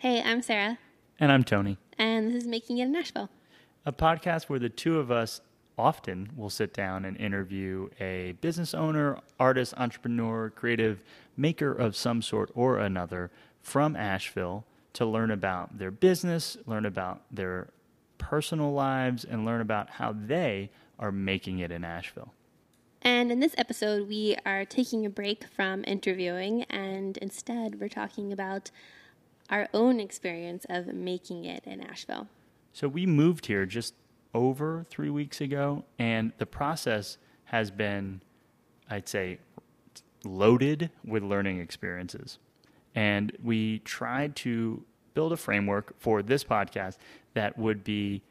Hey, I'm Sarah. And I'm Tony. And this is Making It in Asheville, a podcast where the two of us often will sit down and interview a business owner, artist, entrepreneur, creative maker of some sort or another from Asheville to learn about their business, learn about their personal lives, and learn about how they are making it in Asheville. And in this episode, we are taking a break from interviewing, and instead we're talking about our own experience of making it in Asheville. So we moved here just over 3 weeks ago, and the process has been, I'd say, loaded with learning experiences. And we tried to build a framework for this podcast that would be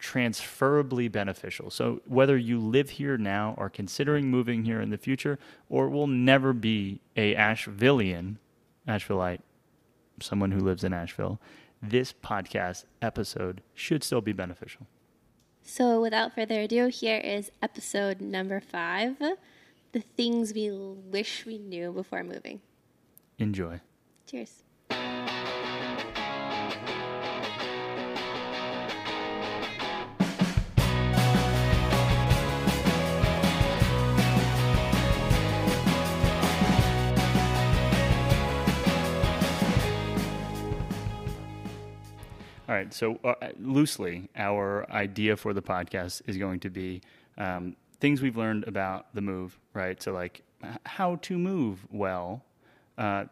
transferably beneficial. So whether you live here now or considering moving here in the future, or will never be a Ashevilleite, someone who lives in Asheville, this podcast episode should still be beneficial. So without further ado, here is episode number 5, the things we wish we knew before moving. Enjoy. Cheers. All right, so loosely, our idea for the podcast is going to be things we've learned about the move, right? So like how to move well,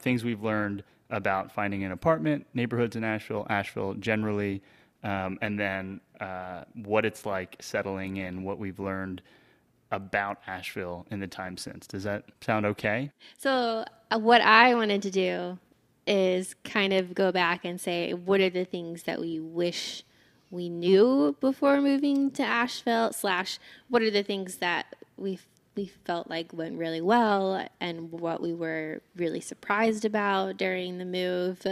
things we've learned about finding an apartment, neighborhoods in Asheville generally, and then what it's like settling in, what we've learned about Asheville in the time since. Does that sound okay? So what I wanted to do is kind of go back and say, what are the things that we wish we knew before moving to Asheville, / what are the things that we felt like went really well and what we were really surprised about during the move.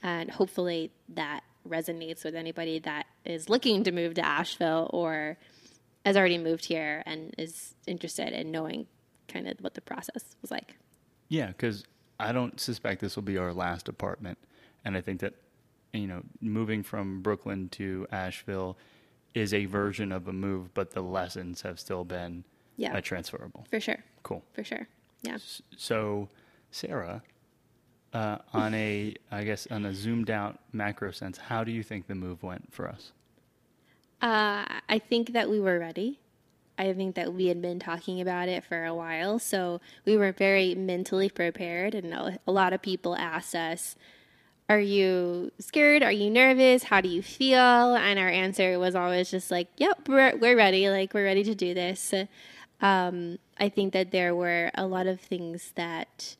And hopefully that resonates with anybody that is looking to move to Asheville or has already moved here and is interested in knowing kind of what the process was like. Yeah, because I don't suspect this will be our last apartment. And I think that, you know, moving from Brooklyn to Asheville is a version of a move, but the lessons have still been transferable. For sure. Cool. For sure. Yeah. So, Sarah, on a zoomed out macro sense, how do you think the move went for us? I think that we were ready. I think that we had been talking about it for a while, so we were very mentally prepared, and a lot of people asked us, are you scared? Are you nervous? How do you feel? And our answer was always just like, yep, we're ready. Like, we're ready to do this. I think that there were a lot of things that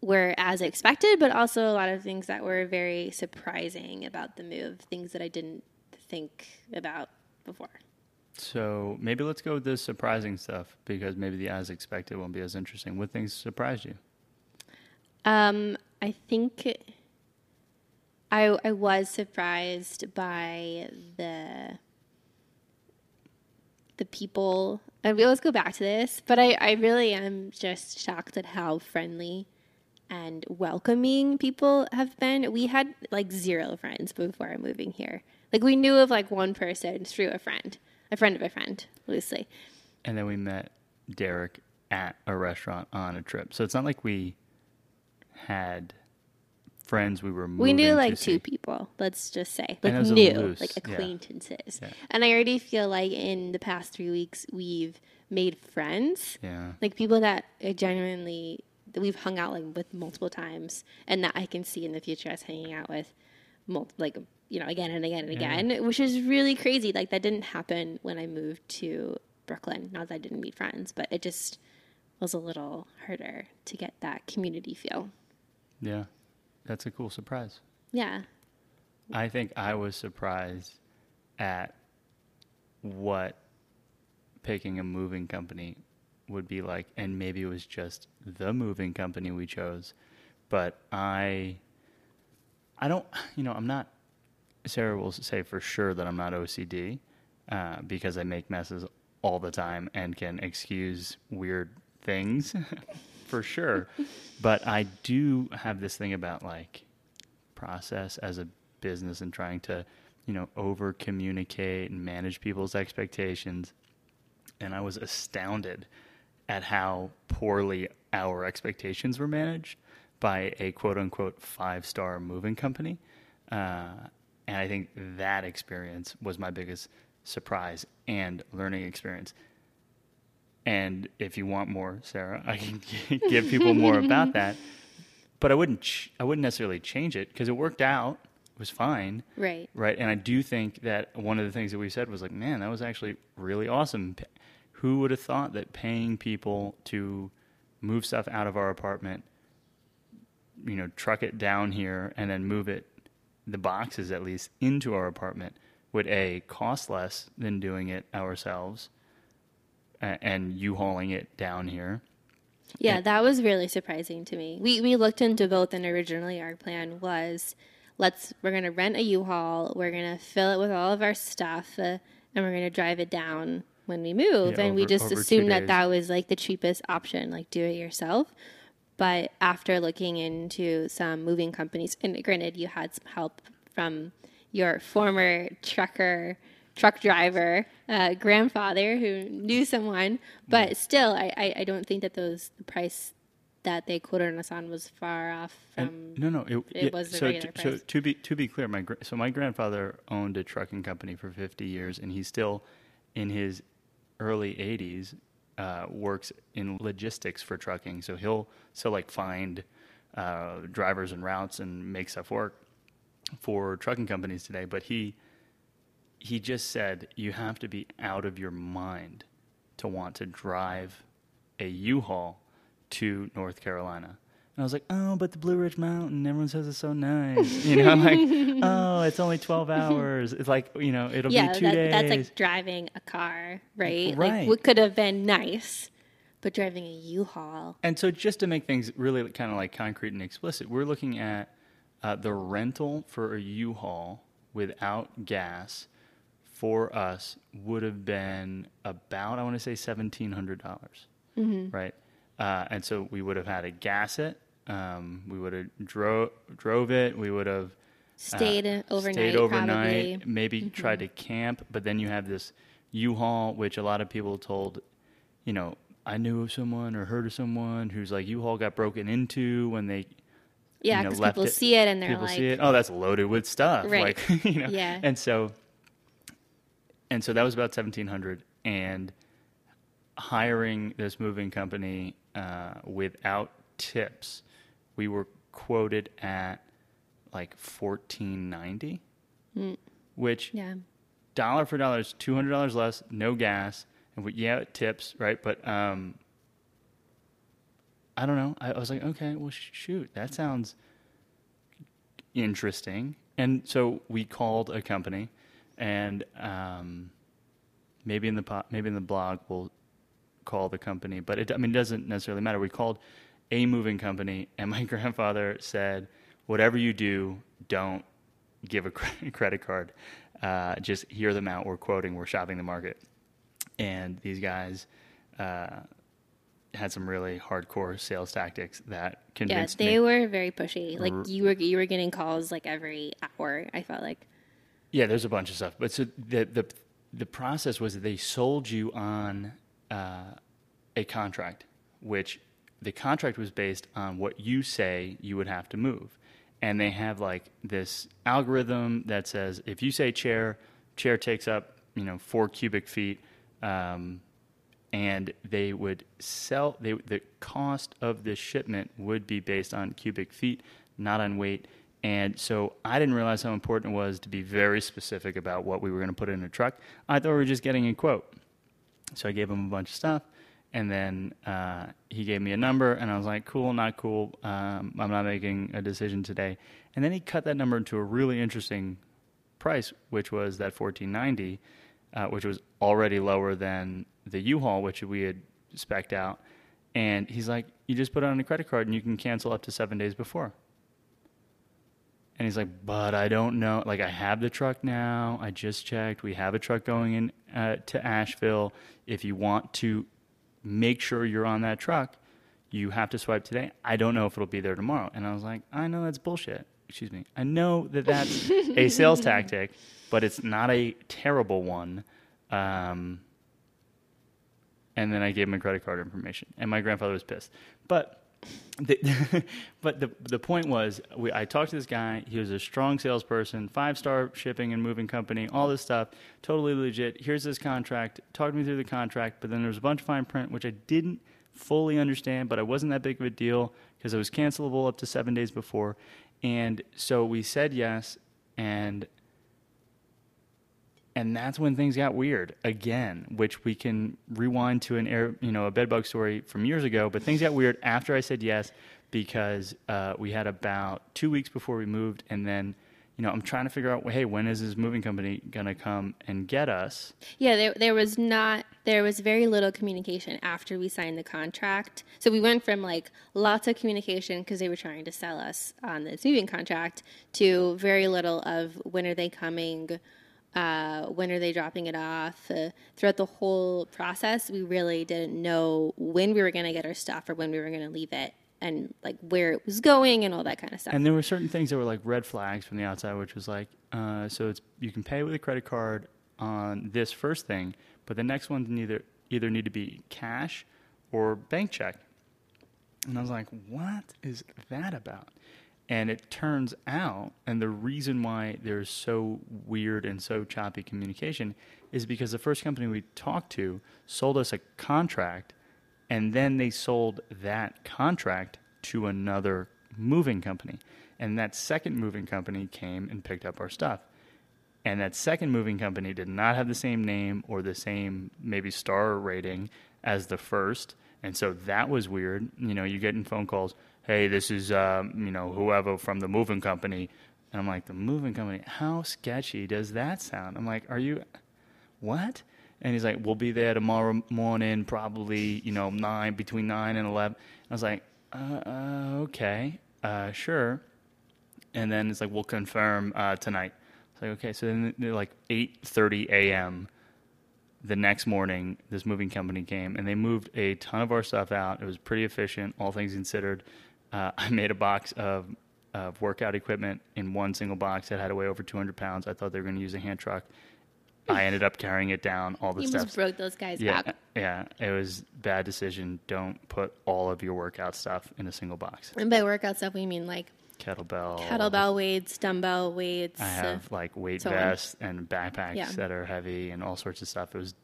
were as expected, but also a lot of things that were very surprising about the move, things that I didn't think about before. So maybe let's go with the surprising stuff, because maybe the as expected won't be as interesting. What things surprised you? I think I was surprised by the people. Let's go back to this, but I really am just shocked at how friendly and welcoming people have been. We had like 0 friends before moving here. Like, we knew of like one person through a friend of a friend, loosely. And then we met Derek at a restaurant on a trip. So it's not like we had friends we were moving to. We knew like 2 people, let's just say. Like new, like acquaintances. Yeah. Yeah. And I already feel like in the past 3 weeks, we've made friends. Yeah. Like people that I genuinely, that we've hung out like with multiple times, and that I can see in the future us hanging out with again and again and again, which is really crazy. Like, that didn't happen when I moved to Brooklyn. Not that I didn't meet friends, but it just was a little harder to get that community feel. Yeah. That's a cool surprise. Yeah. I think I was surprised at what picking a moving company would be like, and maybe it was just the moving company we chose, but I don't, you know, I'm not, Sarah will say for sure that I'm not OCD because I make messes all the time and can excuse weird things for sure. But I do have this thing about like process as a business and trying to, you know, over communicate and manage people's expectations. And I was astounded at how poorly our expectations were managed by a quote unquote 5-star moving company. And I think that experience was my biggest surprise and learning experience. And if you want more, Sarah, I can give people more about that. But I wouldn't necessarily change it because it worked out. It was fine. Right. Right. And I do think that one of the things that we said was like, man, that was actually really awesome. Who would have thought that paying people to move stuff out of our apartment, you know, truck it down here and then move it, the boxes at least, into our apartment would A, cost less than doing it ourselves and U-hauling it down here. Yeah, that was really surprising to me. We looked into both, and originally our plan was we're going to rent a U-Haul, we're going to fill it with all of our stuff, and we're going to drive it down when we move. Yeah, and we just assumed that was like the cheapest option, like do it yourself. But after looking into some moving companies, and granted, you had some help from your former truck driver grandfather who knew someone, but still, I don't think that the price that they quoted us on was far off from. It was the regular price. So to be clear, my grandfather owned a trucking company for 50 years, and he's still in his early 80s. Works in logistics for trucking, so he'll still like find drivers and routes and make stuff work for trucking companies today. But he just said you have to be out of your mind to want to drive a U-Haul to North Carolina. And I was like, oh, but the Blue Ridge Mountain, everyone says it's so nice. You know, I'm like, oh, it's only 12 hours. It's like, you know, it'll be 2 days. That's like driving a car, right? Right. Like, what could have been nice, but driving a U-Haul. And so just to make things really kind of like concrete and explicit, we're looking at the rental for a U-Haul without gas for us would have been about, I want to say, $1,700, mm-hmm. right? And so we would have had to gas it. We would have drove it. We would have stayed overnight probably. Maybe mm-hmm. tried to camp. But then you have this U-Haul, which a lot of people told, you know, I knew of someone or heard of someone who's like U-Haul got broken into when they, because people see it and they're like, oh, that's loaded with stuff. Right. Like, you know. Yeah. And so that was about $1,700 and hiring this moving company without tips, we were quoted at like $1,490, which dollar for dollar is $200 less, no gas, and tips, right? But I don't know. I was like, okay, well, shoot, that sounds interesting. And so we called a company, and maybe in the blog we'll call the company, but it doesn't necessarily matter. We called a moving company, and my grandfather said, whatever you do, don't give a credit card. Just hear them out. We're quoting, we're shopping the market. And these guys had some really hardcore sales tactics that convinced me. Yeah, they were very pushy. Like you were getting calls like every hour, I felt like. Yeah, there's a bunch of stuff. But so the process was that they sold you on a contract, which the contract was based on what you say you would have to move. And they have like this algorithm that says, if you say chair takes up, 4 cubic feet. And they would the cost of the shipment would be based on cubic feet, not on weight. And so I didn't realize how important it was to be very specific about what we were going to put in a truck. I thought we were just getting a quote. So I gave him a bunch of stuff, and then he gave me a number, and I was like, cool, not cool. I'm not making a decision today. And then he cut that number into a really interesting price, which was that $1,490, which was already lower than the U-Haul, which we had spec'd out. And he's like, you just put it on a credit card, and you can cancel up to 7 days before. And he's like, but I don't know. Like, I have the truck now. I just checked. We have a truck going in to Asheville. If you want to make sure you're on that truck, you have to swipe today. I don't know if it'll be there tomorrow. And I was like, I know that's bullshit. Excuse me. I know that that's a sales tactic, but it's not a terrible one. And then I gave him my credit card information, and my grandfather was pissed. But the point was, I talked to this guy. He was a strong salesperson, 5-star shipping and moving company, all this stuff, totally legit. Here's this contract. Talked me through the contract, but then there was a bunch of fine print, which I didn't fully understand, but it wasn't that big of a deal because it was cancelable up to 7 days before. And so we said yes, and that's when things got weird again, which we can rewind to a bedbug story from years ago. But things got weird after I said yes, because we had about 2 weeks before we moved, and then I'm trying to figure out, hey, when is this moving company gonna come and get us? Yeah, there was very little communication after we signed the contract. So we went from like lots of communication because they were trying to sell us on this moving contract to very little of when are they coming. When are they dropping it off? Throughout the whole process, we really didn't know when we were going to get our stuff or when we were going to leave it and like where it was going and all that kind of stuff. And there were certain things that were like red flags from the outside, which was like, you can pay with a credit card on this first thing, but the next ones either need to be cash or bank check. And I was like, what is that about? And it turns out, and the reason why there's so weird and so choppy communication is because the first company we talked to sold us a contract, and then they sold that contract to another moving company. And that second moving company came and picked up our stuff. And that second moving company did not have the same name or the same maybe star rating as the first. And so that was weird. You get in phone calls, hey, this is, whoever from the moving company. And I'm like, the moving company? How sketchy does that sound? I'm like, are you, what? And he's like, we'll be there tomorrow morning, probably, between 9 and 11. And I was like, okay, sure. And then it's like, we'll confirm tonight. It's like, okay, so then they're like 8:30 a.m. The next morning, this moving company came, and they moved a ton of our stuff out. It was pretty efficient, all things considered. I made a box of workout equipment in one single box that had to weigh over 200 pounds. I thought they were going to use a hand truck. I ended up carrying it down all the steps. You just broke those guys out. Yeah, it was a bad decision. Don't put all of your workout stuff in a single box. And by workout stuff, we mean like kettlebell weights, dumbbell weights. I have like weight vests and backpacks that are heavy and all sorts of stuff. It was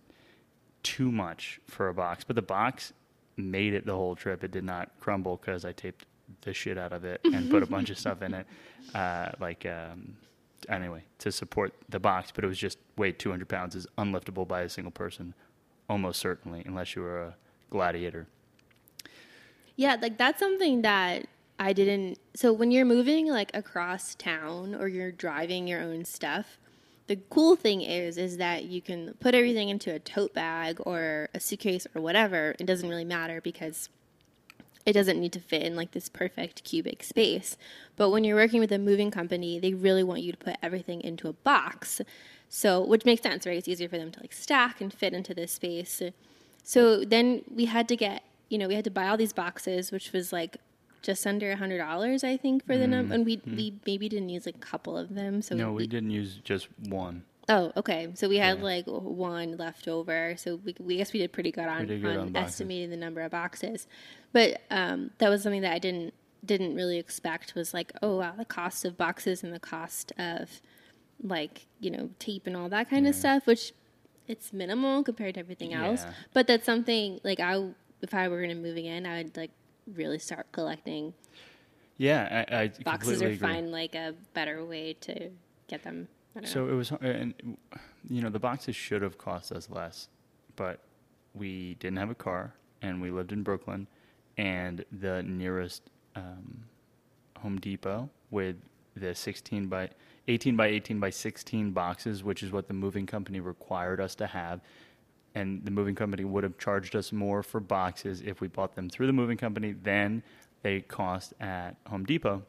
too much for a box, but the box made it the whole trip. It did not crumble because I taped the shit out of it and put a bunch of stuff in it to support the box, but it was just weighed 200 pounds is unliftable by a single person, almost certainly, unless you were a gladiator. Yeah, like that's something that I didn't. So when you're moving like across town or you're driving your own stuff, the cool thing is that you can put everything into a tote bag or a suitcase or whatever. It doesn't really matter because it doesn't need to fit in like this perfect cubic space. But when you're working with a moving company, they really want you to put everything into a box. So, which makes sense, right? It's easier for them to like stack and fit into this space. So then we had to get, we had to buy all these boxes, which was like just under $100, I think, for the number. And we maybe didn't use like a couple of them. So no, we didn't use just one. Oh, okay. So we had like one left over. So we guess we did pretty good on estimating the number of boxes. But that was something that I didn't really expect was like, oh wow, the cost of boxes and the cost of like, tape and all that kind of stuff, which it's minimal compared to everything else. But that's something like if I were going to move again, I would like really start collecting. Yeah, I boxes completely agree. Find like a better way to get them. So it was, and the boxes should have cost us less, but we didn't have a car, and we lived in Brooklyn, and the nearest Home Depot with the 18 by 18 by 16 boxes, which is what the moving company required us to have, and the moving company would have charged us more for boxes if we bought them through the moving company than they cost at Home Depot,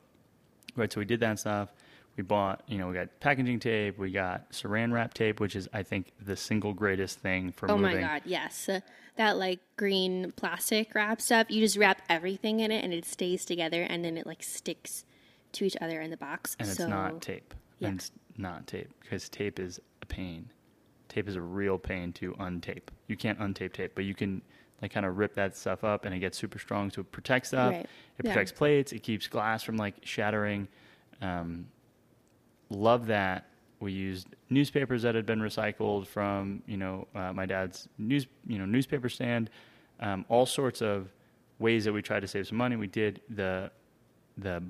right? So we did that stuff. we bought, you know, we got packaging tape, we got saran wrap tape, which is, I think, the single greatest thing for moving. Oh, my God, yes. That, like, green plastic wrap stuff, you just wrap everything in it, and it stays together, and then it, like, sticks to each other in the box. And so, it's not tape. Yeah. And it's not tape, because tape is a pain. Tape is a real pain to untape. You can't untape tape, but you can... like kind of rip that stuff up, and it gets super strong, so it protects stuff. Right. It protects plates. It keeps glass from like shattering. Love that. We used newspapers that had been recycled from my dad's newspaper stand. All sorts of ways that we tried to save some money. We did the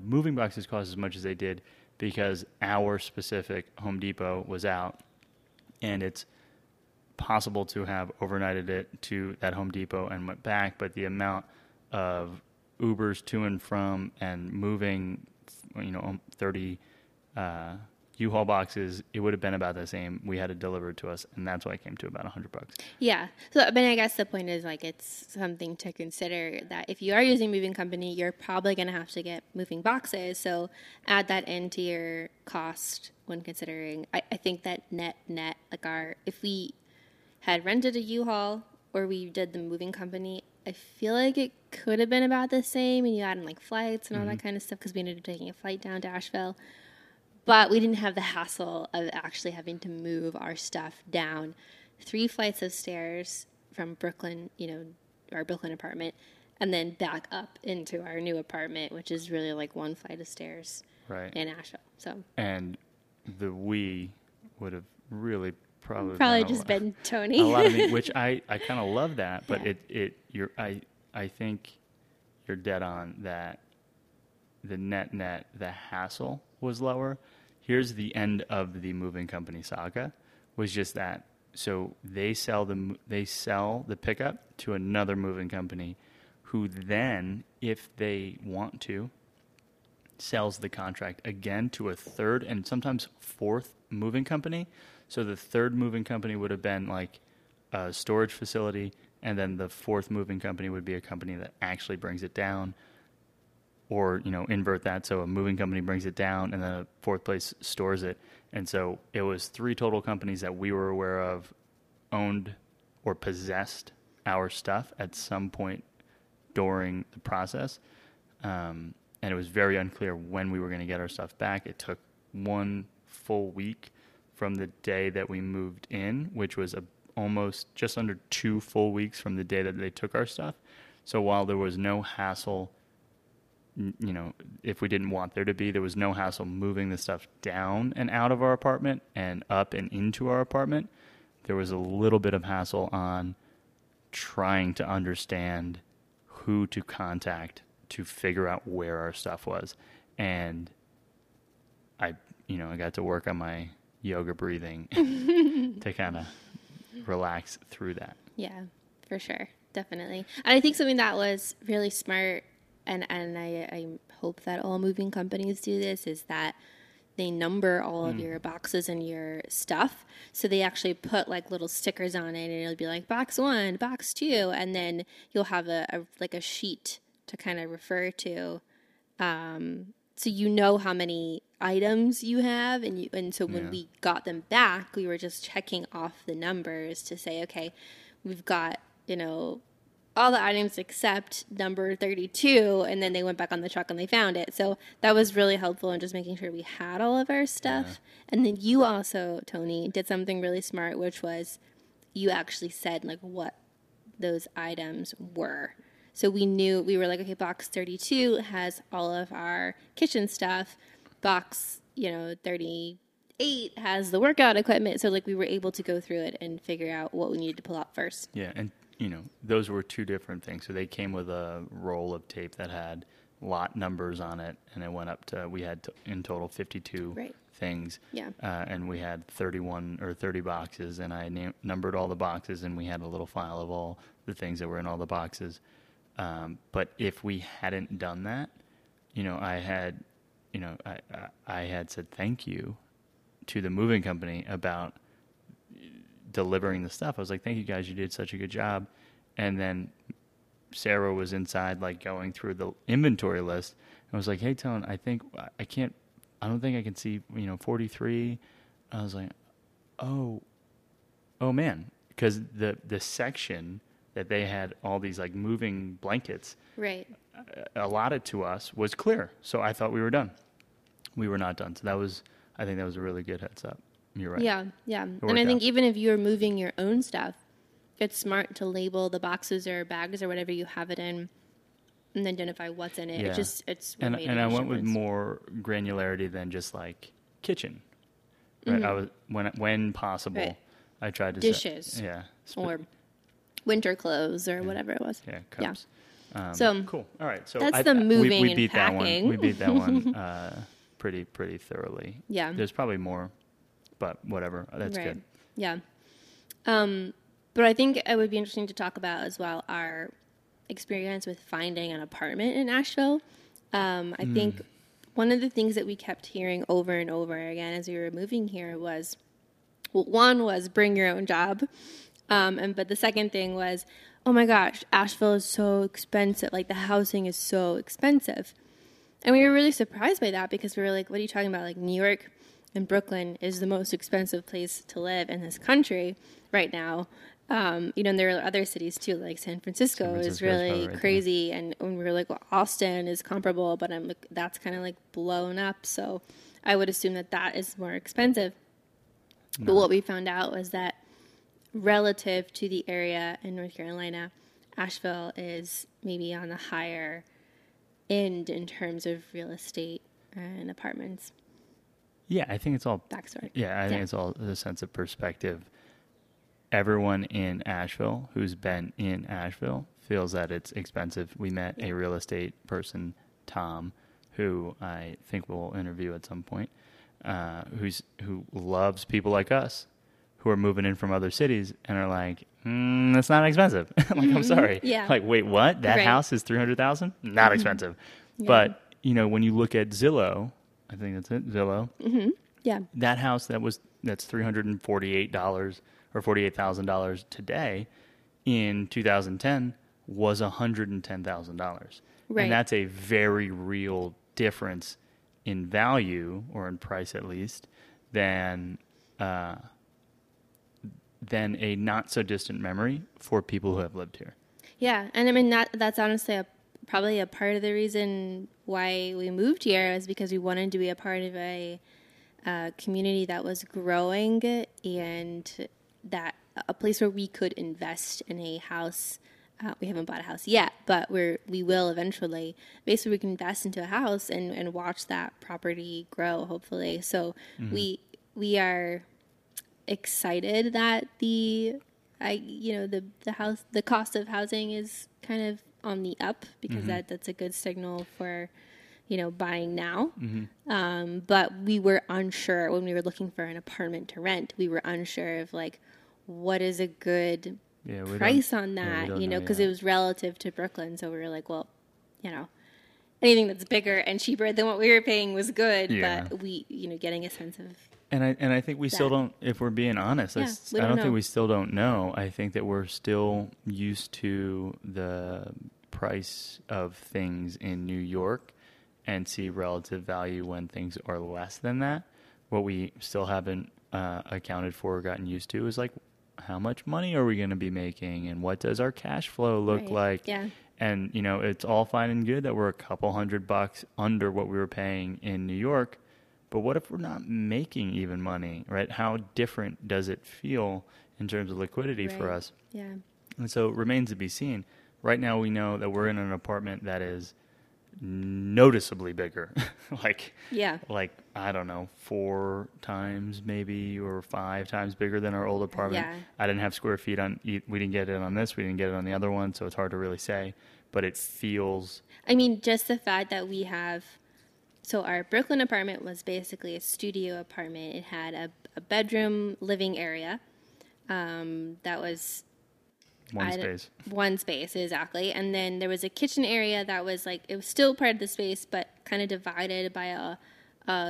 moving boxes cost as much as they did because our specific Home Depot was out, and it's possible to have overnighted it to that Home Depot and went back, but the amount of Ubers to and from and moving 30 U-Haul boxes, it would have been about the same. We had it delivered to us, and that's why it came to about $100. Yeah. So, I mean, I guess the point is, like, it's something to consider that if you are using moving company, you're probably going to have to get moving boxes. So add that into your cost when considering. I think that net, like if we had rented a U-Haul or we did the moving company, I feel like it could have been about the same, and you add in like flights and all that kind of stuff because we ended up taking a flight down to Asheville, but we didn't have the hassle of actually having to move our stuff down 3 flights of stairs from Brooklyn, our Brooklyn apartment, and then back up into our new apartment, which is really like 1 flight of stairs in Asheville. So and the we would have really. Probably just been Tony. A lot of me, which I kind of love that, but I think you're dead on that the net, the hassle was lower. Here's the end of the moving company saga was just that. So they sell the pickup to another moving company who then, if they want to, sells the contract again to a third and sometimes fourth moving company. So the third moving company would have been like a storage facility, and then the fourth moving company would be a company that actually brings it down, or, invert that. So a moving company brings it down, and then a fourth place stores it. And so it was 3 total companies that we were aware of owned or possessed our stuff at some point during the process. And it was very unclear when we were going to get our stuff back. It took 1 full week from the day that we moved in, which was almost just under 2 full weeks from the day that they took our stuff. So while there was no hassle, if we didn't want there to be, there was no hassle moving the stuff down and out of our apartment and up and into our apartment. There was a little bit of hassle on trying to understand who to contact to figure out where our stuff was. And I got to work on my yoga breathing to kind of relax through that. Yeah, for sure. Definitely. And I think something that was really smart, and I hope that all moving companies do this, is that they number all of your boxes and your stuff. So they actually put like little stickers on it, and it'll be like box 1, box 2, and then you'll have a sheet to kind of refer to. So how many items you have, and so when we got them back, we were just checking off the numbers to say, okay, we've got, all the items except number 32, and then they went back on the truck and they found it. So that was really helpful in just making sure we had all of our stuff. And then you also, Tony, did something really smart, which was you actually said like what those items were. So we knew, we were like, okay, box 32 has all of our kitchen stuff. Box, 38 has the workout equipment. So, like, we were able to go through it and figure out what we needed to pull out first. Yeah, and, those were 2 different things. So they came with a roll of tape that had lot numbers on it, and it went up to, we had in total 52 things. Yeah. And we had 31 or 30 boxes, and I numbered all the boxes, and we had a little file of all the things that were in all the boxes. But if we hadn't done that, I had said thank you to the moving company about delivering the stuff. I was like, thank you guys, you did such a good job. And then Sarah was inside, like, going through the inventory list. I was like, hey, Tone, I think I can't I don't think I can see, 43. I was like, oh man. Because the section that they had all these like moving blankets right. allotted to us was clear. So I thought we were done. We were not done. So I think that was a really good heads up. You're right. Yeah. Yeah. And I think even if you're moving your own stuff, it's smart to label the boxes or bags or whatever you have it in and identify what's in it. Yeah. And I went with more granularity than just like kitchen. Right. Mm-hmm. I was when possible, right. I tried to dishes. Or winter clothes or whatever it was. Yeah. Cups. Yeah. So cool. All right. So that's the moving we beat and packing. We beat that one pretty thoroughly. Yeah. There's probably more, but whatever. That's right. Good. Yeah. But I think it would be interesting to talk about as well our experience with finding an apartment in Asheville. I think one of the things that we kept hearing over and over again as we were moving here was, well, one was bring your own job. But the second thing was, oh my gosh, Asheville is so expensive. Like the housing is so expensive. And we were really surprised by that because we were like, what are you talking about? Like New York and Brooklyn is the most expensive place to live in this country right now. And there are other cities too, like San Francisco is really right crazy. There. And when we were like, well, Austin is comparable, but that's kind of like blown up. So I would assume that is more expensive. No. But what we found out was that relative to the area in North Carolina, Asheville is maybe on the higher end in terms of real estate and apartments. Yeah, I think it's all backstory. Yeah, I think it's all a sense of perspective. Everyone in Asheville who's been in Asheville feels that it's expensive. We met a real estate person, Tom, who I think we'll interview at some point, who loves people like us who are moving in from other cities and are like, that's not expensive. I'm sorry. Yeah. Like, wait, what? That house is $300,000? Not expensive. Yeah. But, when you look at Zillow, I think that's it, Zillow. Mm-hmm. Yeah. That house that's $348 or $48,000 today in 2010 was $110,000. Right. And that's a very real difference in value or in price at least than a not so distant memory for people who have lived here. Yeah, and I mean that's honestly probably a part of the reason why we moved here is because we wanted to be a part of a community that was growing and that a place where we could invest in a house. We haven't bought a house yet, but we will eventually. Basically, we can invest into a house and watch that property grow, hopefully. So we are excited that the cost of housing is kind of on the up because that's a good signal for buying now. But we were unsure when we were looking for an apartment to rent. We were unsure of like what is a good price on that, because it was relative to Brooklyn. So we were like, well, anything that's bigger and cheaper than what we were paying was good. Yeah. But we, getting a sense of. And I think we still don't, if we're being honest, I don't think we still don't know. I think that we're still used to the price of things in New York and see relative value when things are less than that. What we still haven't accounted for or gotten used to is like, how much money are we going to be making and what does our cash flow look like? Yeah. And, it's all fine and good that we're a couple $100 under what we were paying in New York. But what if we're not making even money, right? How different does it feel in terms of liquidity for us? Yeah. And so it remains to be seen. Right now we know that we're in an apartment that is noticeably bigger, like I don't know, 4 times maybe or 5 times bigger than our old apartment. Yeah. I didn't have square feet on. We didn't get it on this. We didn't get it on the other one, so it's hard to really say. But it feels. I mean, just the fact that we have. So our Brooklyn apartment was basically a studio apartment. It had a bedroom living area. That was. One space, exactly. And then there was a kitchen area that was like, it was still part of the space, but kind of divided by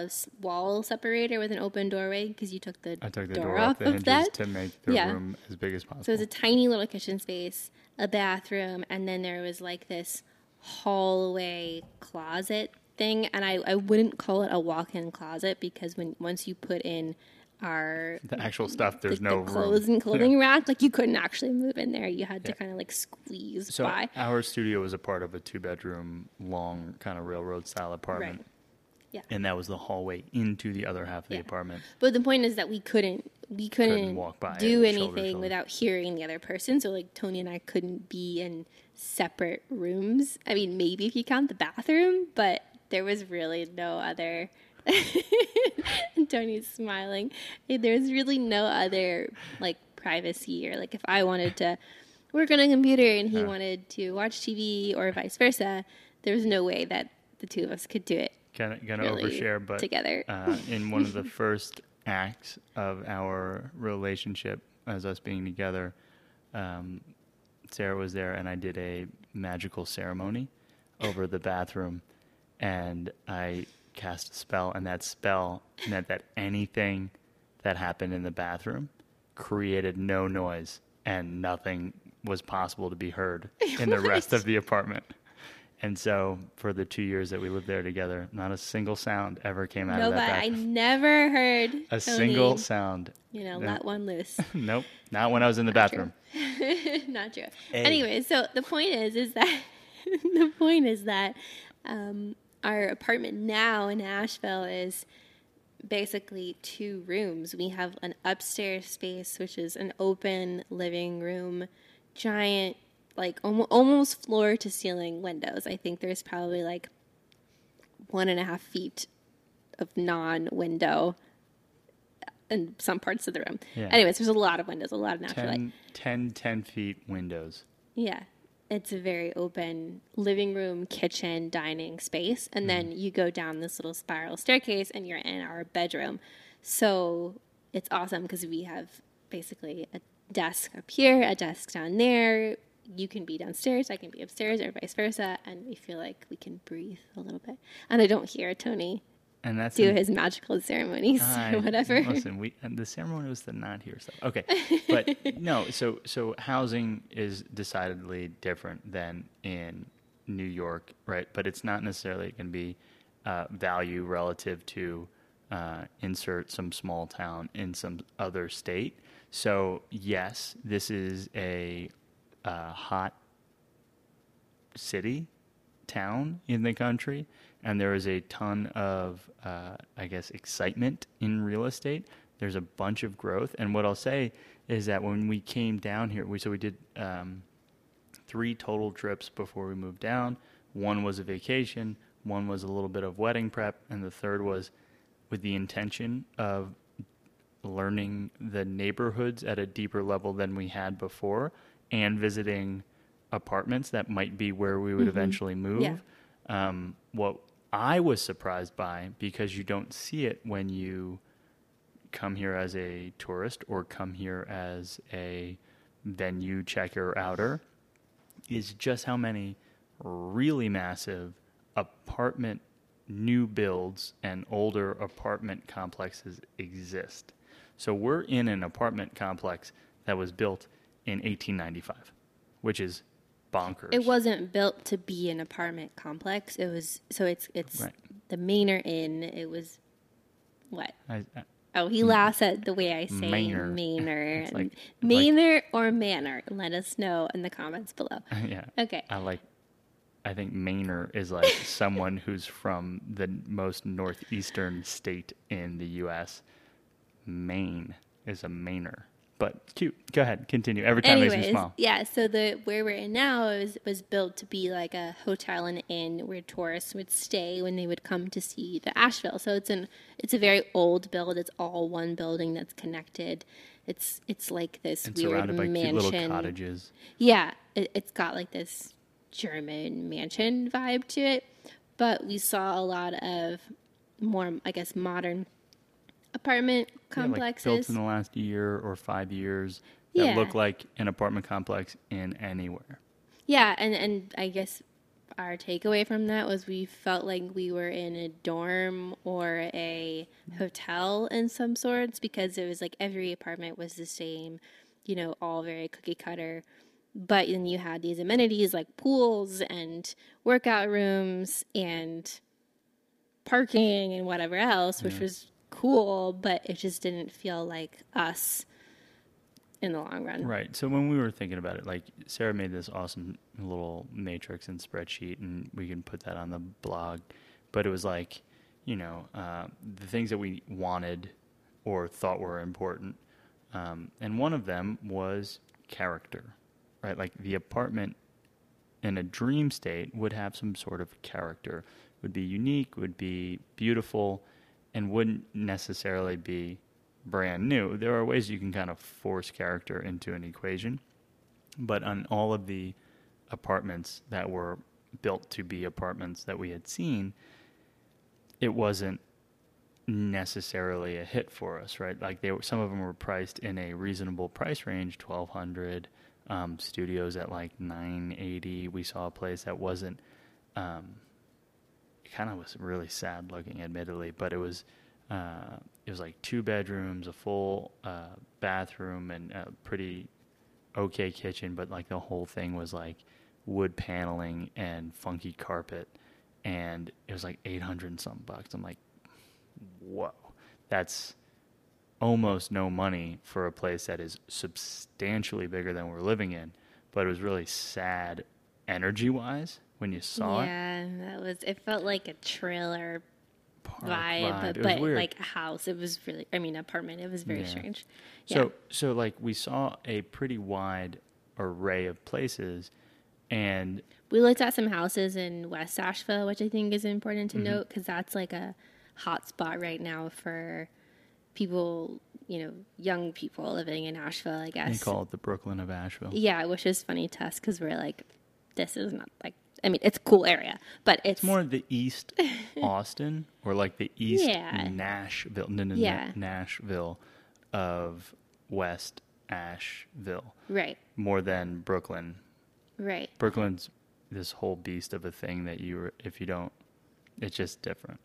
a wall separator with an open doorway because you took the door off the hinges of that. To make the room as big as possible. So it was a tiny little kitchen space, a bathroom, and then there was like this hallway closet thing, and I wouldn't call it a walk-in closet, because once you put in the actual stuff, there's no room. Clothes and clothing rack, like you couldn't actually move in there. You had to kind of like squeeze by. Our studio was a part of a 2-bedroom long kind of railroad style apartment. Right. Yeah. And that was the hallway into the other half of the apartment. But the point is that we couldn't walk by, do anything shoulder. Without hearing the other person. So like Tony and I couldn't be in separate rooms. I mean, maybe if you count the bathroom, but there was really no other. And Tony's smiling. There's really no other like privacy, or like if I wanted to work on a computer and he wanted to watch TV, or vice versa, there was no way that the two of us could do it. Gonna really overshare, but together. In one of the first acts of our relationship as us being together, Sarah was there, and I did a magical ceremony over the bathroom, and I cast a spell, and that spell meant that anything that happened in the bathroom created no noise, and nothing was possible to be heard in the rest of the apartment. And so for the 2 years that we lived there together, not a single sound ever came out of that bathroom. I never heard a single sound. You know, let one loose. Nope. Not when I was in the bathroom. Not true. Anyway, so the point is that our apartment now in Asheville is basically two rooms. We have an upstairs space, which is an open living room, giant, like almost floor to ceiling windows. I think there's probably like 1.5 feet of non-window in some parts of the room. Yeah. Anyways, there's a lot of windows, a lot of natural light. 10 feet windows. Yeah. It's a very open living room, kitchen, dining space. And then you go down this little spiral staircase and you're in our bedroom. So it's awesome because we have basically a desk up here, a desk down there. You can be downstairs, I can be upstairs, or vice versa, and we feel like we can breathe a little bit. And I don't hear Tony his magical ceremonies or whatever. Listen, the ceremony was to not hear stuff. Okay, but no, so housing is decidedly different than in New York, right? But it's not necessarily going to be value relative to insert some small town in some other state. So yes, this is a hot city, town in the country, and there is a ton of, excitement in real estate. There's a bunch of growth, and what I'll say is that when we came down here, we did 3 total trips before we moved down. One was a vacation, one was a little bit of wedding prep, and the third was with the intention of learning the neighborhoods at a deeper level than we had before, and visiting apartments that might be where we would eventually move. Yeah. What I was surprised by, because you don't see it when you come here as a tourist or come here as a venue checker-outer, is just how many really massive apartment new builds and older apartment complexes exist. So we're in an apartment complex that was built in 1895, which is bonkers. It wasn't built to be an apartment complex. It was, it's right. The Manor Inn. It was what? He laughs at the way I say Manor. Manor, like, Manor or Manor. Let us know in the comments below. Yeah. Okay. I think Manor is like someone who's from the most northeastern state in the U.S. Maine is a Manor. But cute. Go ahead. Continue. Every time I see small. Yeah. So where we're in now was built to be like a hotel and inn where tourists would stay when they would come to see the Asheville. So it's a very old build. It's all one building that's connected. It's like this weird surrounded by mansion. Cute little cottages. Yeah. It's got like this German mansion vibe to it. But we saw a lot of more, modern apartment complexes built in the last year or 5 years that look like an apartment complex in anywhere. Yeah, and I guess our takeaway from that was we felt like we were in a dorm or a hotel in some sorts, because it was like every apartment was the same, all very cookie cutter. But then you had these amenities like pools and workout rooms and parking and whatever else, which was cool, but it just didn't feel like us in the long run. Right. So when we were thinking about it, like Sarah made this awesome little matrix and spreadsheet, and we can put that on the blog, but it was like, you know, the things that we wanted or thought were important. And one of them was character, right? Like the apartment in a dream state would have some sort of character, would be unique, would be beautiful, and wouldn't necessarily be brand new. There are ways you can kind of force character into an equation, but on all of the apartments that were built to be apartments that we had seen, it wasn't necessarily a hit for us, right? Like they were, some of them were priced in a reasonable price range, $1,200, studios at like $980. We saw a place that wasn't, it kind of was really sad looking, admittedly, but it was like 2 bedrooms, a full bathroom, and a pretty okay kitchen, but like the whole thing was like wood paneling and funky carpet, and it was like $800 and some bucks. I'm like, whoa, that's almost no money for a place that is substantially bigger than we're living in. But it was really sad energy-wise when you saw it. Yeah, that was, it felt like a trailer vibe, but like a house. It was really, I mean, apartment. It was very strange. Yeah. So like we saw a pretty wide array of places, and we looked at some houses in West Asheville, which I think is important to note, because that's like a hot spot right now for people, you know, young people living in Asheville, I guess. They call it the Brooklyn of Asheville. Yeah, which is funny to us because we're like, this is not like, I mean, it's a cool area, but it's more the East Austin or like the East Nashville, Nashville of West Asheville. Right. More than Brooklyn. Right. Brooklyn's this whole beast of a thing that you, if you don't, it's just different.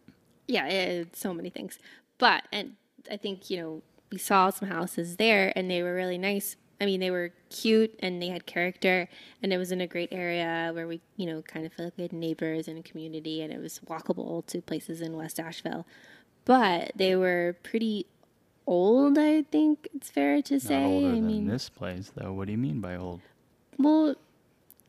Yeah, it's so many things. But and I think, you know, we saw some houses there, and they were really nice. I mean, they were cute, and they had character, and it was in a great area where we, you know, kind of felt like we had neighbors and a community, and it was walkable to places in West Asheville. But they were pretty old, I think it's fair to say. Not older than this place, though. What do you mean by old? Well,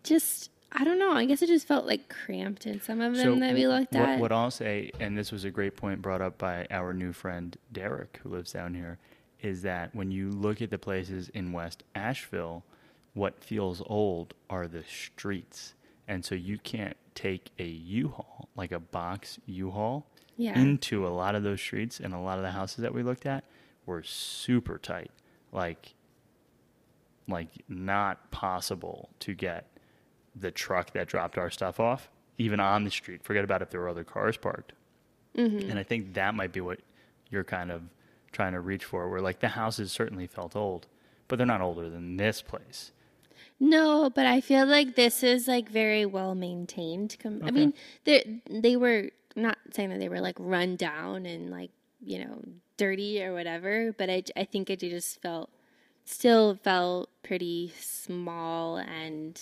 just... I don't know. I guess it just felt like cramped in some of them that we looked at. What I'll say, and this was a great point brought up by our new friend Derek, who lives down here, is that when you look at the places in West Asheville, what feels old are the streets. And so you can't take a U-Haul, like a box U-Haul, into a lot of those streets, and a lot of the houses that we looked at were super tight, like not possible to get the truck that dropped our stuff off, even on the street. Forget about if there were other cars parked. Mm-hmm. And I think that might be what you're kind of trying to reach for, where like the houses certainly felt old, but they're not older than this place. No, but I feel like this is like very well maintained. Okay. I mean, they were not saying that they were like run down and like, you know, dirty or whatever, but I think it just still felt pretty small and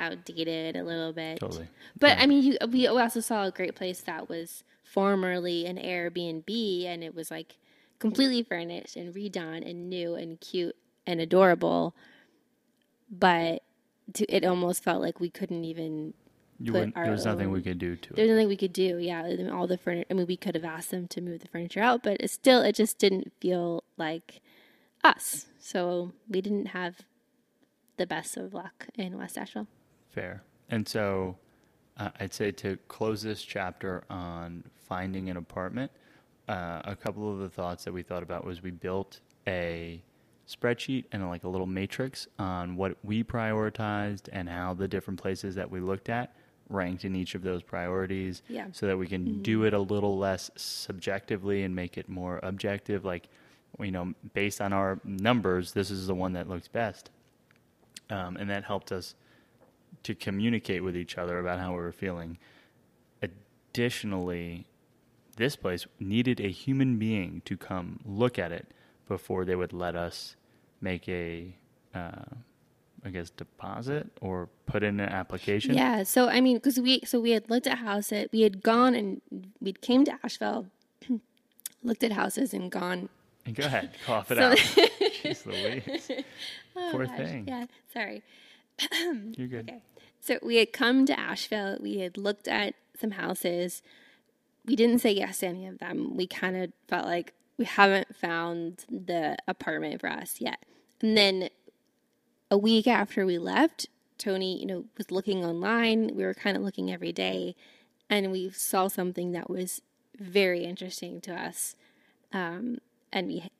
outdated a little bit. Totally. But yeah. I mean, we also saw a great place that was formerly an Airbnb, and it was like completely furnished and redone and new and cute and adorable, but it almost felt like we couldn't even nothing we could do to it. There's nothing we could do, yeah. All the furniture, I mean, we could have asked them to move the furniture out, but it just didn't feel like us. So we didn't have the best of luck in West Asheville. Fair. And so I'd say to close this chapter on finding an apartment, a couple of the thoughts that we thought about was we built a spreadsheet and like a little matrix on what we prioritized and how the different places that we looked at ranked in each of those priorities, so that we can do it a little less subjectively and make it more objective. Like, you know, based on our numbers, this is the one that looks best. And that helped us to communicate with each other about how we were feeling. Additionally, this place needed a human being to come look at it before they would let us make a I guess, deposit or put in an application? Yeah. So, I mean, because we had looked at houses. We had gone and we came to Asheville, looked at houses and gone. And go ahead. Cough it out. Jeez Louise. Oh, poor gosh. Thing. Yeah. Sorry. You're good. Okay. So we had come to Asheville. We had looked at some houses. We didn't say yes to any of them. We kind of felt like we haven't found the apartment for us yet. And then a week after we left, Tony, was looking online. We were kind of looking every day, and we saw something that was very interesting to us. And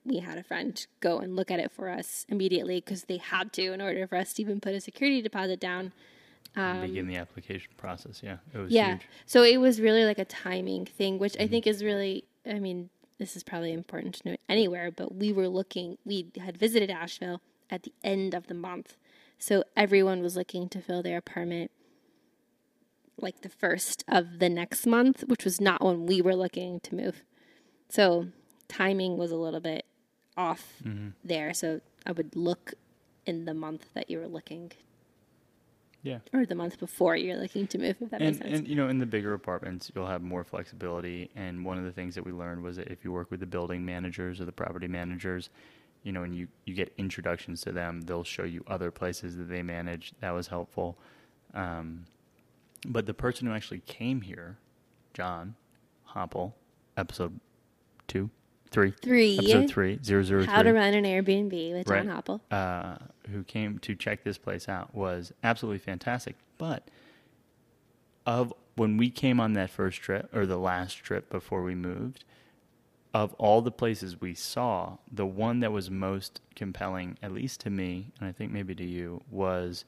we had a friend go and look at it for us immediately because they had to in order for us to even put a security deposit down. Begin the application process, yeah. It was huge. So it was really like a timing thing, which I think is really, I mean, this is probably important to know anywhere, but we had visited Asheville at the end of the month. So everyone was looking to fill their apartment like the first of the next month, which was not when we were looking to move. So timing was a little bit off there. So I would look in the month that you were looking. Yeah. Or the month before you're looking to move, if that makes sense. And, in the bigger apartments, you'll have more flexibility. And one of the things that we learned was that if you work with the building managers or the property managers, and you get introductions to them, they'll show you other places that they manage. That was helpful. But the person who actually came here, John Hopple, episode 2, 3. Episode 3, 003. How to Run an Airbnb with John Hopple. Who came to check this place out was absolutely fantastic. But of when we came on that first trip, or the last trip before we moved, of all the places we saw, the one that was most compelling, at least to me, and I think maybe to you, was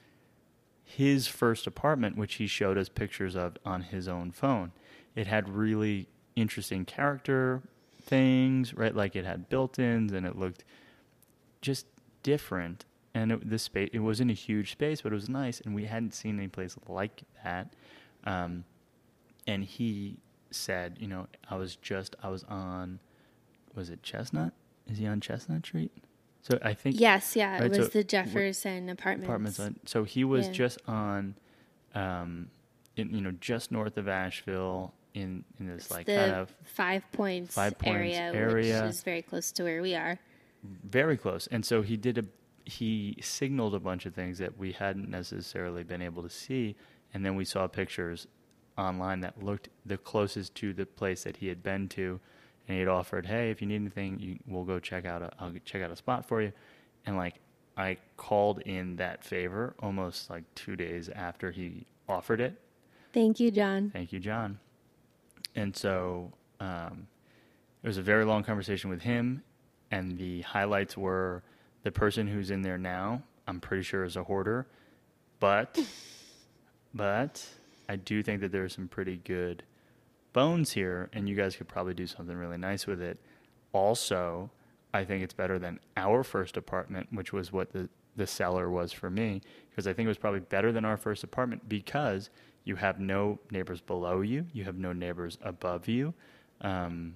his first apartment, which he showed us pictures of on his own phone. It had really interesting character things, right? Like it had built-ins and it looked just different. And it wasn't a huge space, but it was nice. And we hadn't seen any place like that. And he said, I was on, was it Chestnut? Is he on Chestnut Street? So I think. Yes. Yeah. Right, it was the Jefferson apartments. So he was just on, just north of Asheville. In this it's like the kind of Five Points area, which is very close to where we are. Very close. And so he signaled a bunch of things that we hadn't necessarily been able to see, and then we saw pictures online that looked the closest to the place that he had been to, and he had offered, "Hey, if you need anything, we'll go check out I'll check out a spot for you." And like I called in that favor almost like 2 days after he offered it. Thank you, John. And so it was a very long conversation with him, and the highlights were the person who's in there now, I'm pretty sure is a hoarder, but I do think that there are some pretty good bones here, and you guys could probably do something really nice with it. Also, I think it's better than our first apartment, which was what the seller was for me, because I think it was probably better than our first apartment because you have no neighbors below you. You have no neighbors above you. And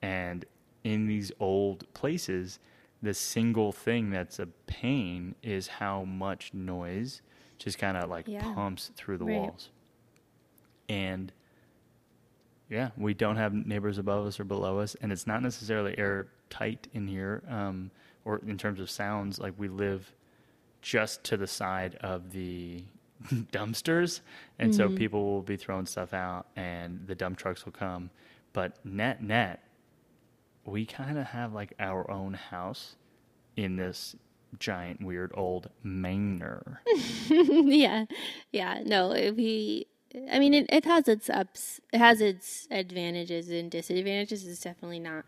in these old places, the single thing that's a pain is how much noise just kind of like pumps through the walls. And we don't have neighbors above us or below us. And it's not necessarily airtight in here or in terms of sounds. Like we live just to the side of the dumpsters, and so people will be throwing stuff out and the dump trucks will come, but net we kind of have like our own house in this giant weird old manor. It has its ups, it has its advantages and disadvantages. It's definitely not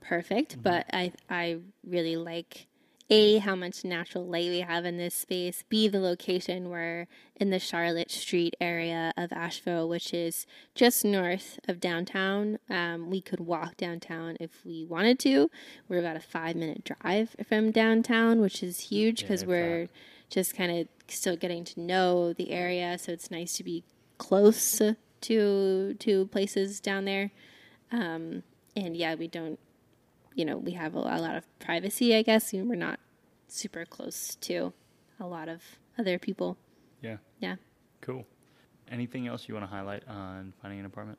perfect, but I really like A, how much natural light we have in this space. B, the location. We're in the Charlotte Street area of Asheville, which is just north of downtown. We could walk downtown if we wanted to. We're about a 5-minute drive from downtown, which is huge because we're just kind of still getting to know the area. So it's nice to be close to places down there. We don't. We have a lot of privacy, I guess. We're not super close to a lot of other people. Yeah. Yeah. Cool. Anything else you want to highlight on finding an apartment?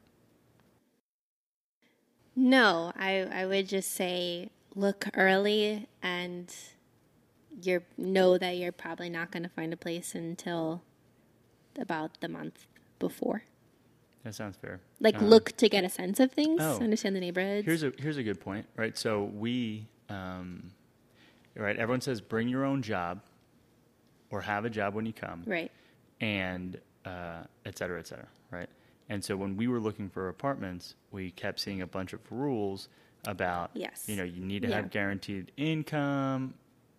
No, I would just say look early, and you know that you're probably not going to find a place until about the month before. That sounds fair. Like, look to get a sense of things, understand the neighborhoods. Here's a good point, right? So we, right, everyone says bring your own job or have a job when you come. Right. And et cetera, right? And so when we were looking for apartments, we kept seeing a bunch of rules about, you know, you need to have guaranteed income.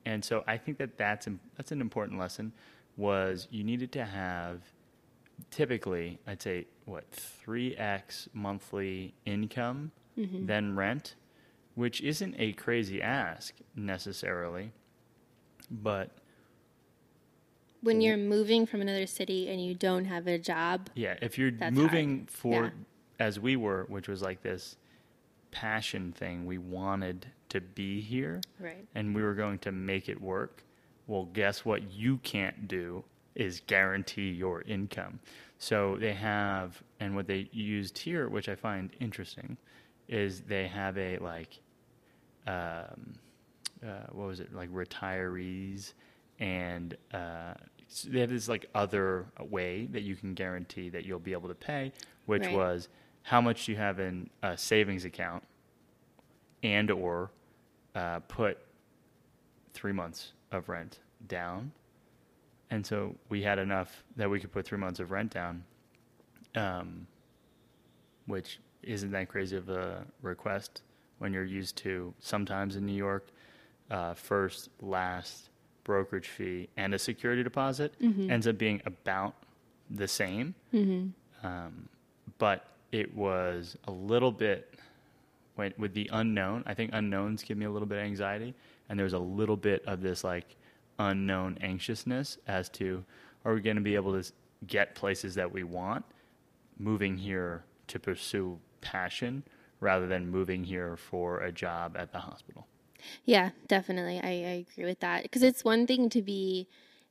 And so I think that that's an important lesson, was you needed to have typically, I'd say, 3x monthly income, then rent, which isn't a crazy ask necessarily, but... When you're moving from another city and you don't have a job... Yeah, if you're moving as we were, which was like this passion thing, we wanted to be here, right? And we were going to make it work. Well, guess what you can't do is guarantee your income. So they have, and what they used here, which I find interesting, is they have a, like, retirees... And they have this like other way that you can guarantee that you'll be able to pay, which was how much you have in a savings account, and or put 3 months of rent down. And so we had enough that we could put 3 months of rent down, which isn't that crazy of a request when you're used to sometimes in New York, first, last, brokerage fee and a security deposit ends up being about the same. But it was a little bit with the unknown. I think unknowns give me a little bit of anxiety. And there was a little bit of this like unknown anxiousness as to, are we going to be able to get places that we want moving here to pursue passion rather than moving here for a job at the hospital? Yeah, definitely. I agree with that, because it's one thing to be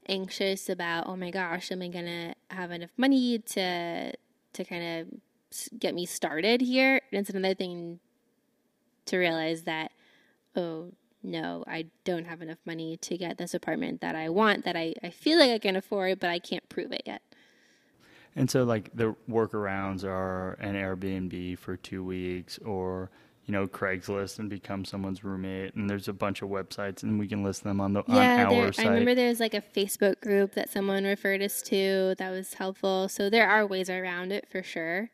anxious about, oh my gosh, am I going to have enough money to kind of get me started here? And it's another thing to realize that, oh no, I don't have enough money to get this apartment that I want, that I feel like I can afford, but I can't prove it yet. And so like the workarounds are an Airbnb for 2 weeks, or... you know, Craigslist and become someone's roommate, and there's a bunch of websites, and we can list them on our site. I remember there's like a Facebook group that someone referred us to that was helpful. So there are ways around it for sure,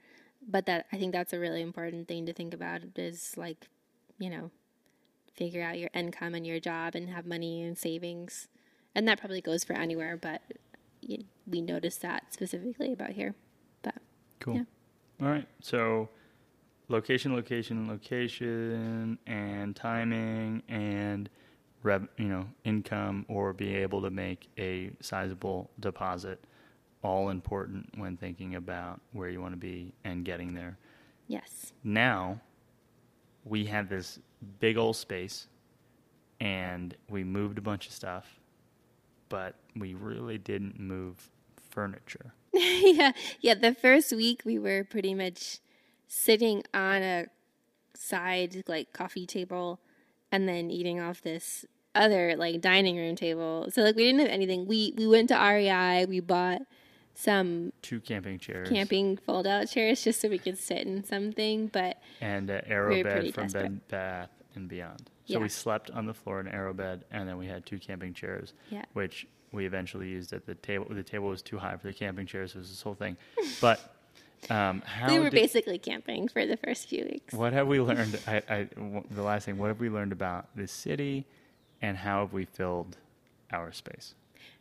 but I think that's a really important thing to think about, is like, you know, figure out your income and your job and have money and savings, and that probably goes for anywhere, but we noticed that specifically about here. But cool. Yeah. All right, so. Location, and timing, and income, or be able to make a sizable deposit, all important when thinking about where you want to be and getting there. Yes. Now, we had this big old space, and we moved a bunch of stuff, but we really didn't move furniture. Yeah. The first week we were pretty much sitting on a side like coffee table and then eating off this other like dining room table. So like we didn't have anything. We went to REI, we bought some two camping fold out chairs just so we could sit in something, but and an aero bed from Bed Bath and Beyond. So we slept on the floor in aero bed, and then we had two camping chairs, which we eventually used at the table. The table was too high for the camping chairs, so it was this whole thing. But we were basically camping for the first few weeks. What have we learned? The last thing, what have we learned about this city, and how have we filled our space?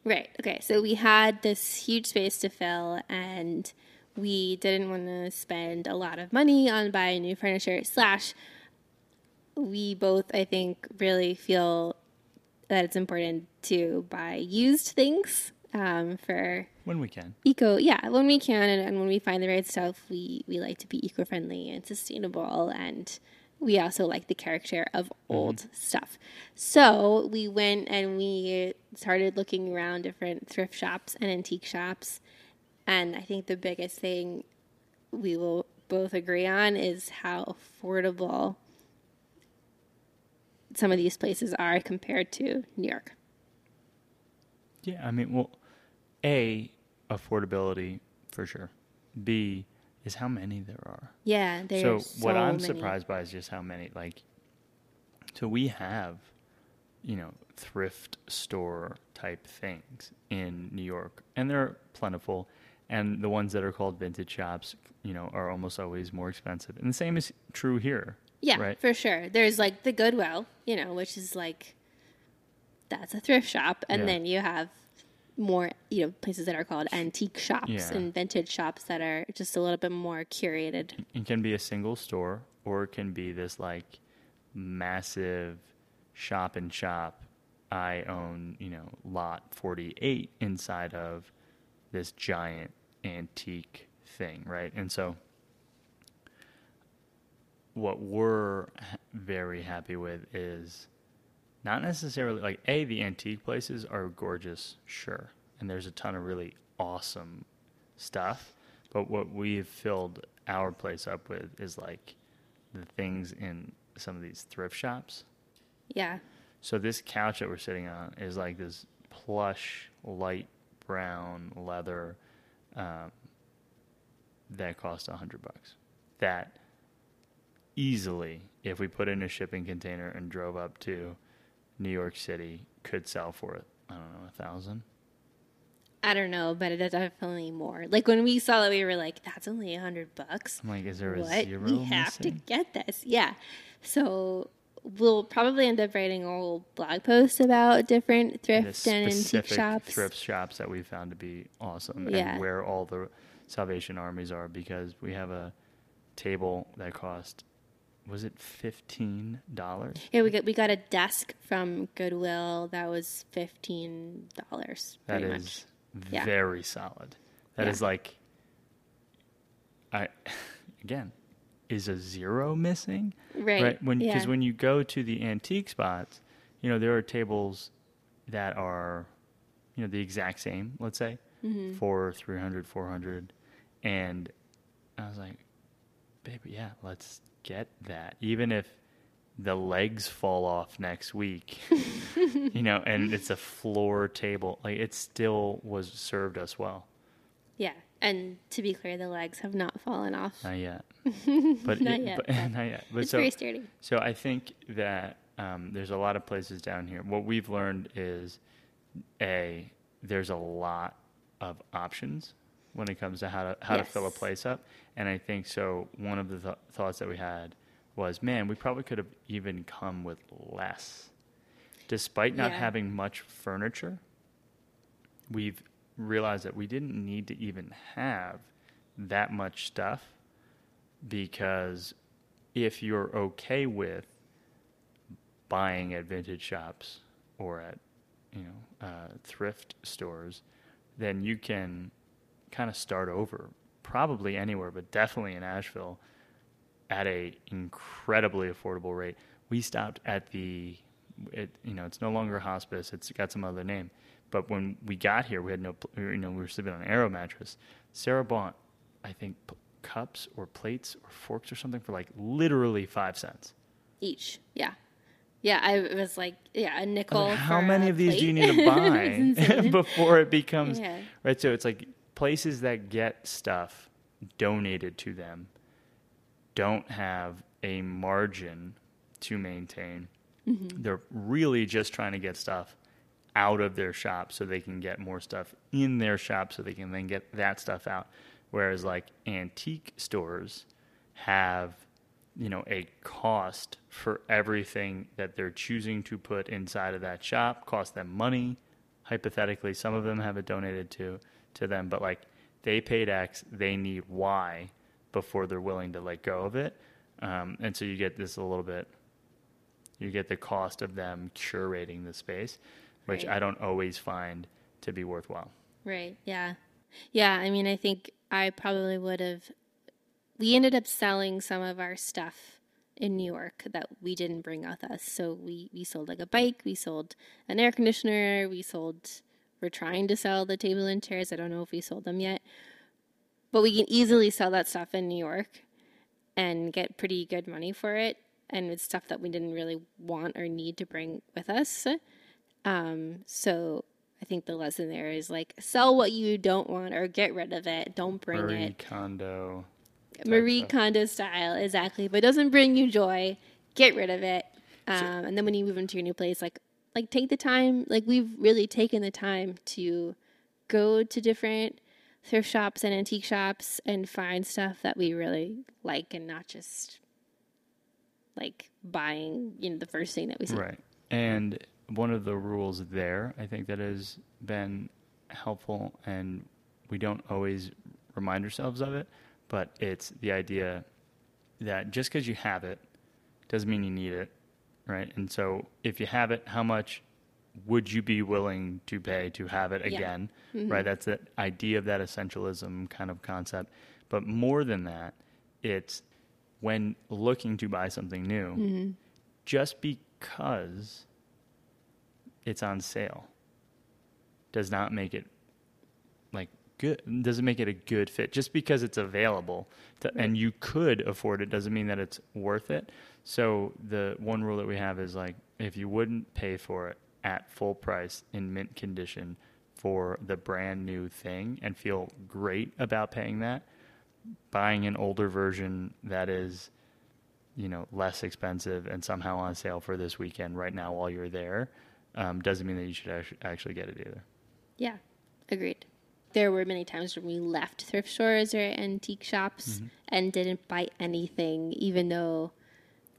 Right. Okay. So we had this huge space to fill, and we didn't want to spend a lot of money on buying new furniture. We both, I think, really feel that it's important to buy used things. For when we can. When we can, and when we find the right stuff, we like to be eco-friendly and sustainable and we also like the character of old stuff. So we went and we started looking around different thrift shops and antique shops. And I think the biggest thing we will both agree on is how affordable some of these places are compared to New York. Yeah, I mean, well, A, affordability for sure. B, is how many there are. Yeah, there's so what I'm surprised by is just how many. Like, so we have, you know, thrift store type things in New York, and they're plentiful. And the ones that are called vintage shops, you know, are almost always more expensive. And the same is true here. Yeah, right? For sure. There's like the Goodwill, you know, which is like, that's a thrift shop. And then you have more, you know, places that are called antique shops and vintage shops that are just a little bit more curated. It can be a single store, or it can be this like massive shop and shop. I own, you know, lot 48 inside of this giant antique thing, right? And so what we're very happy with is not necessarily, like, A, the antique places are gorgeous, sure, and there's a ton of really awesome stuff, but what we've filled our place up with is, like, the things in some of these thrift shops. Yeah. So this couch that we're sitting on is, like, this plush, light brown leather that cost $100. That easily, if we put in a shipping container and drove up to New York City, could sell for, I don't know, 1,000. I don't know, but it's definitely more. Like, when we saw it, we were like, that's only $100. I'm like, is there a zero missing? We have to get this. Yeah. So we'll probably end up writing a whole blog post about different thrift and antique shops. Thrift shops that we found to be awesome and where all the Salvation Armies are, because we have a table that cost, was it $15? Yeah, we got a desk from Goodwill that was $15. That is much. Very solid. That is like, again, is a zero missing? Right. Because when you go to the antique spots, you know, there are tables that are, you know, the exact same, let's say, for $300, $400. And I was like, baby, let's get that, even if the legs fall off next week, you know, and it's a floor table, like, it still was served us well. And to be clear, the legs have not fallen off, not yet, but it's very sturdy. So I think that there's a lot of places down here. What we've learned is, A, there's a lot of options when it comes to how to fill a place up. And I think so one of the thoughts that we had was, man, we probably could have even come with less. Despite not having much furniture, we've realized that we didn't need to even have that much stuff, because if you're okay with buying at vintage shops or at, you know, thrift stores, then you can kind of start over, probably anywhere, but definitely in Asheville, at a incredibly affordable rate. We stopped at it's no longer hospice, it's got some other name, but when we got here, we had no, you know, we were sleeping on an Aero mattress. Sarah bought, I think, cups or plates or forks or something for like literally 5 cents each. It was like, a nickel. How many of these plate do you need to buy before it becomes right? So it's like, places that get stuff donated to them don't have a margin to maintain. They're really just trying to get stuff out of their shop so they can get more stuff in their shop so they can then get that stuff out. Whereas, like, antique stores have, you know, a cost for everything that they're choosing to put inside of that shop, cost them money. Hypothetically, some of them have it donated to them, but like, they paid X, they need Y before they're willing to let go of it. And so you get this a little bit, you get the cost of them curating the space, which I don't always find to be worthwhile. Right. Yeah. Yeah. I mean, I think we ended up selling some of our stuff in New York that we didn't bring with us. So we sold like a bike, we sold an air conditioner, we're trying to sell the table and chairs. I don't know if we sold them yet, but we can easily sell that stuff in New York and get pretty good money for it. And it's stuff that we didn't really want or need to bring with us. So I think the lesson there is like, sell what you don't want or get rid of it. Don't bring it. Marie Kondo style, exactly. If it doesn't bring you joy, get rid of it. And then when you move into your new place, like take the time. Like we've really taken the time to go to different thrift shops and antique shops and find stuff that we really like, and not just like buying, the first thing that we see. Right. And one of the rules there, I think that has been helpful, and we don't always remind ourselves of it, but it's the idea that just because you have it doesn't mean you need it, right? And so if you have it, how much would you be willing to pay to have it again, mm-hmm. right? That's the idea of that essentialism kind of concept. But more than that, it's when looking to buy something new, mm-hmm. just because it's on sale does not make it like good. Doesn't make it a good fit. Just because it's available and you could afford it doesn't mean that it's worth it. So the one rule that we have is like, if you wouldn't pay for it at full price in mint condition for the brand new thing and feel great about paying that, buying an older version that is, less expensive and somehow on sale for this weekend right now while you're there, doesn't mean that you should actually get it either. Yeah, agreed. There were many times when we left thrift stores or antique shops mm-hmm. and didn't buy anything, even though,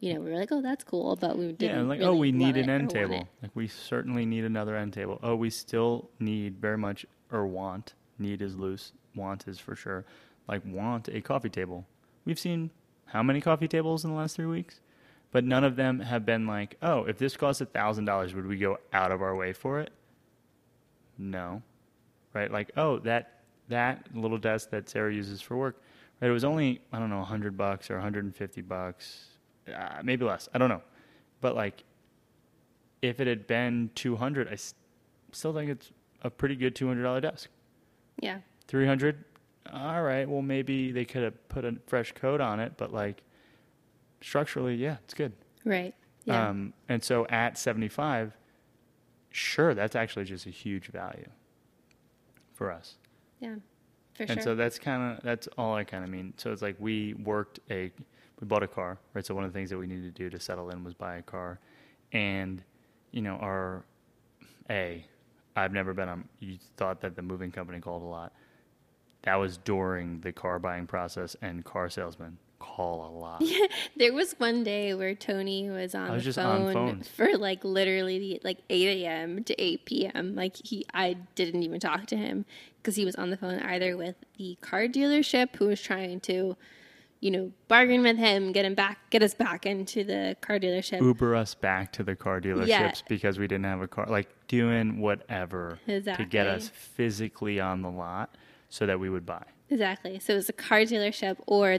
we were like, oh, that's cool, but we didn't. Yeah, oh, we need an end table. Like, we certainly need another end table. Oh, we still need very much, or want. Need is loose. Want is for sure. Like, want a coffee table. We've seen how many coffee tables in the last 3 weeks? But none of them have been like, oh, if this costs $1,000, would we go out of our way for it? No. Right? Like, oh, that little desk that Sarah uses for work, right? It was only, I don't know, $100 or $150, maybe less. I don't know. But like, if it had been $200, I still think it's a pretty good $200 desk. Yeah. $300. All right. Well, maybe they could have put a fresh coat on it, but like, structurally, yeah, it's good. Right. Yeah. And so at 75, sure, that's actually just a huge value for us. Yeah, for sure. And so that's all I kind of mean. So it's like we bought a car, right? So one of the things that we needed to do to settle in was buy a car. And, I've never been on, you thought that the moving company called a lot. That was during the car buying process, and car salesmen call a lot. Yeah, there was one day where Tony was on the phone for literally 8 a.m. to 8 p.m. I didn't even talk to him because he was on the phone either with the car dealership who was trying to, bargain with him, get us back into the car dealership. Uber us back to the car dealerships because we didn't have a car, doing whatever to get us physically on the lot so that we would buy. Exactly. So it was a car dealership or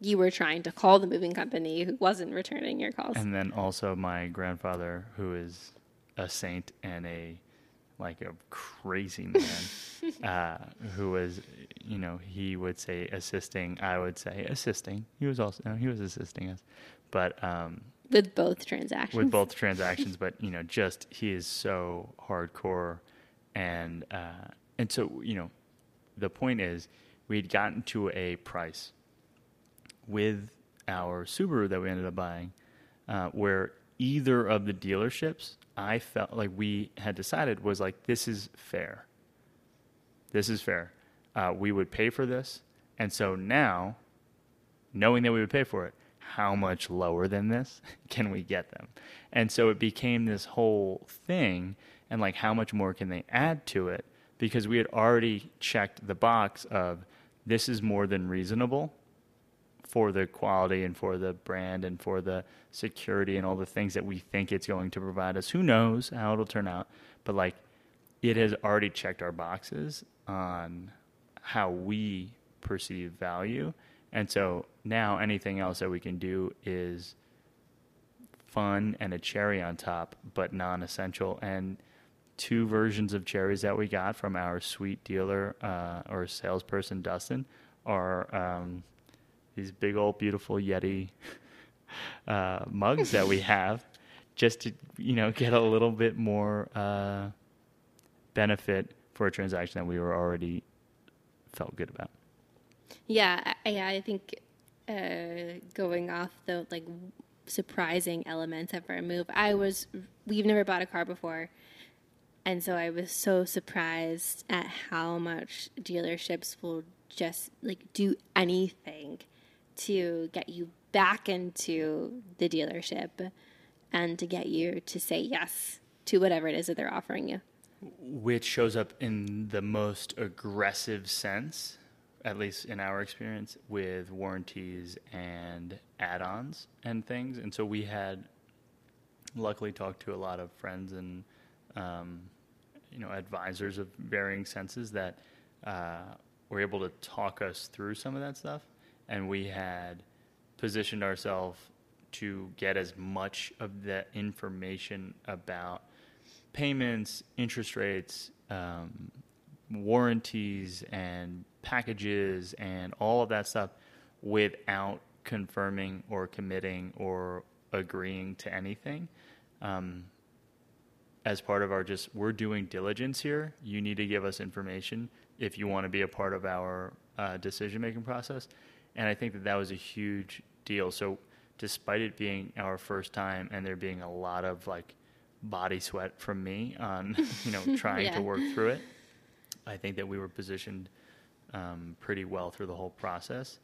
you were trying to call the moving company who wasn't returning your calls. And then also my grandfather, who is a saint and a crazy man, who was, he would say assisting. I would say assisting. He was assisting us, but with both transactions, but just he is so hardcore, and so the point is, we had gotten to a price with our Subaru that we ended up buying where either of the dealerships, I felt like we had decided was like, this is fair. This is fair. We would pay for this. And so now, knowing that we would pay for it, how much lower than this can we get them? And so it became this whole thing, and like, how much more can they add to it? Because we had already checked the box of this is more than reasonable for the quality and for the brand and for the security and all the things that we think it's going to provide us. Who knows how it'll turn out? But like, it has already checked our boxes on how we perceive value. And so now anything else that we can do is fun and a cherry on top, but non-essential. And two versions of cherries that we got from our sweet dealer or salesperson, Dustin, are these big old beautiful Yeti mugs that we have, just to, you know, get a little bit more benefit for a transaction that we were already felt good about. Yeah, I think going off the like surprising elements of our move, we've never bought a car before, and so I was so surprised at how much dealerships will just like do anything to get you back into the dealership and to get you to say yes to whatever it is that they're offering you. Which shows up in the most aggressive sense, at least in our experience, with warranties and add-ons and things. And so we had luckily talked to a lot of friends and, advisors of varying senses that were able to talk us through some of that stuff. And we had positioned ourselves to get as much of the information about payments, interest rates, warranties and packages and all of that stuff without confirming or committing or agreeing to anything. As part of our we're doing diligence here. You need to give us information if you want to be a part of our decision-making process. And I think that was a huge deal. So despite it being our first time and there being a lot of like body sweat from me on, trying to work through it, I think that we were positioned pretty well through the whole process.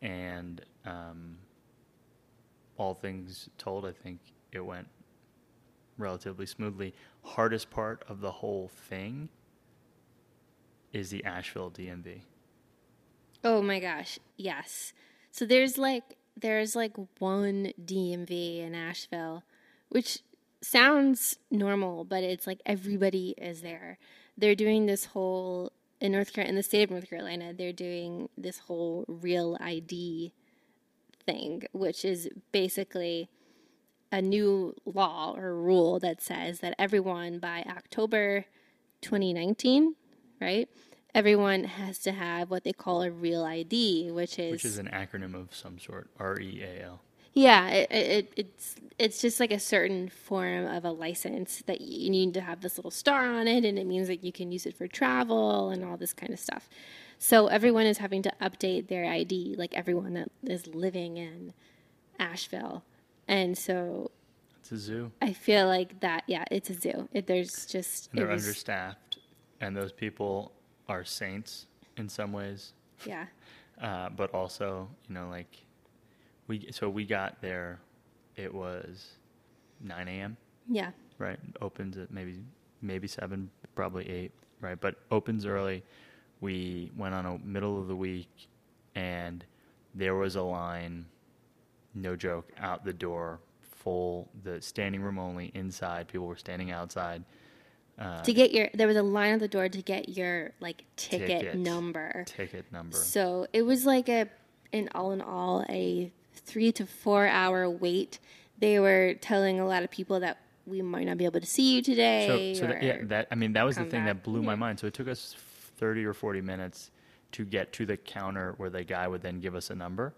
And all things told, I think it went relatively smoothly. Hardest part of the whole thing is the Asheville DMV. Oh my gosh, yes. So there's one DMV in Asheville, which sounds normal, but it's like everybody is there. They're doing this whole in the state of North Carolina, they're doing this whole Real ID thing, which is basically a new law or rule that says that everyone by October 2019, right? Everyone has to have what they call a Real ID, which is an acronym of some sort, REAL. Yeah, it's just like a certain form of a license that you need to have this little star on it, and it means that you can use it for travel and all this kind of stuff. So everyone is having to update their ID, like everyone that is living in Asheville. And so it's a zoo. I feel like that, yeah, it's a zoo. They're understaffed, and those people are saints in some ways. Yeah. But also, so we got there, it was 9 a.m.? Yeah. Right? Opens at maybe 7, probably 8, right? But opens early. We went on a middle of the week, and there was a line, no joke, out the door, full, the standing room only, inside. People were standing outside. There was a line at the door to get your, like, ticket number. So it was like a 3 to 4 hour wait. They were telling a lot of people that we might not be able to see you today. That was the thing that blew my mind. So it took us 30 or 40 minutes to get to the counter where the guy would then give us a number.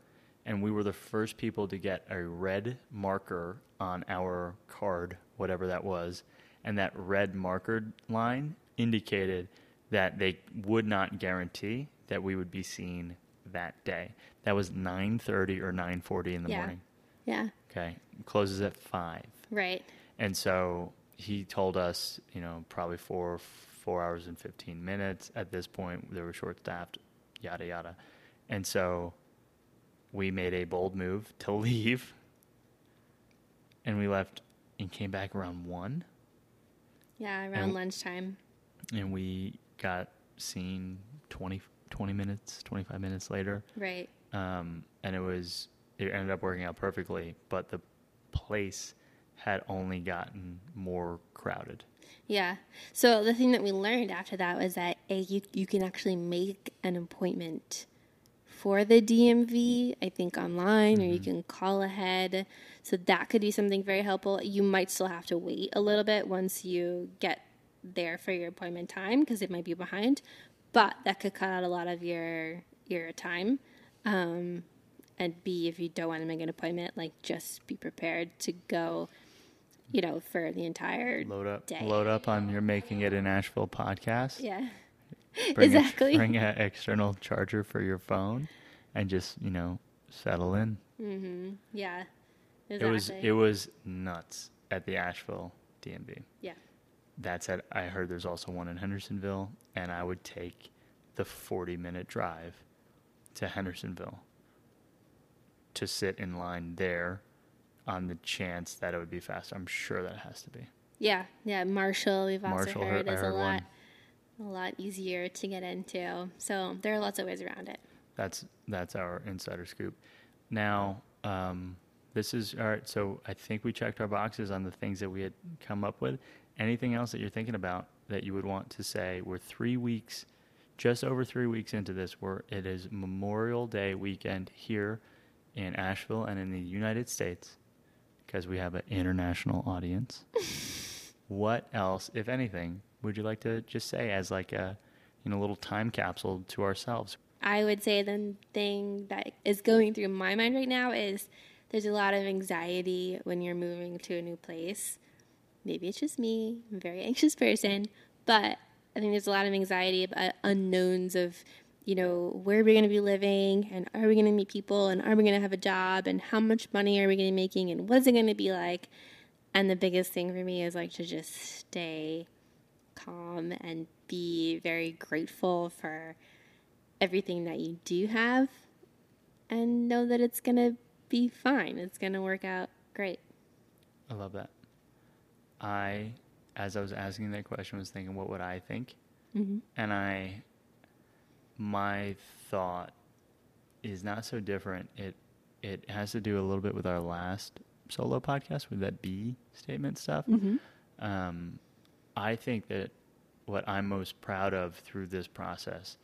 And we were the first people to get a red marker on our card, whatever that was. And that red marker line indicated that they would not guarantee that we would be seen that day. That was 9:30 or 9:40 in the morning. Yeah. Okay. Closes at 5. Right. And so he told us, probably 4 hours and 15 minutes. At this point, they were short-staffed, yada, yada. And so we made a bold move to leave. And we left and came back around 1. Yeah, around lunchtime. And we got seen 25 minutes later. Right. And it ended up working out perfectly, but the place had only gotten more crowded. Yeah. So the thing that we learned after that was that you can actually make an appointment for the DMV, I think online, or you can call ahead. So that could be something very helpful. You might still have to wait a little bit once you get there for your appointment time because it might be behind, but that could cut out a lot of your time. And B, if you don't want to make an appointment, like just be prepared to go, you know, for the entire day. Load up on your Making It in Asheville podcast. Yeah. Bring an external charger for your phone and just, you know, settle in. Mm-hmm. Yeah. Exactly. It was nuts at the Asheville DMV. Yeah. That said, I heard there's also one in Hendersonville, and I would take the 40-minute drive to Hendersonville to sit in line there on the chance that it would be fast. I'm sure that it has to be. Yeah. Yeah. Marshall, also heard is a lot easier to get into. So there are lots of ways around it. That's our insider scoop. Now, this is all right. So I think we checked our boxes on the things that we had come up with. Anything else that you're thinking about that you would want to say? We're 3 weeks, just over 3 weeks into this, where it is Memorial Day weekend here in Asheville and in the United States, because we have an international audience. What else, if anything, would you like to just say as like a, you know, little time capsule to ourselves? I would say the thing that is going through my mind right now is there's a lot of anxiety when you're moving to a new place. Maybe it's just me. I'm a very anxious person. But I think there's a lot of anxiety about unknowns of, you know, where are we going to be living, and are we going to meet people, and are we going to have a job, and how much money are we going to be making, and what's it going to be like? And the biggest thing for me is like to just stay calm and be very grateful for everything that you do have and know that it's going to be fine. It's going to work out great. I love that. As I was asking that question, was thinking, what would I think? Mm-hmm. And my thought is not so different. It has to do a little bit with our last solo podcast with that B statement stuff. Mm-hmm. I think that what I'm most proud of through this process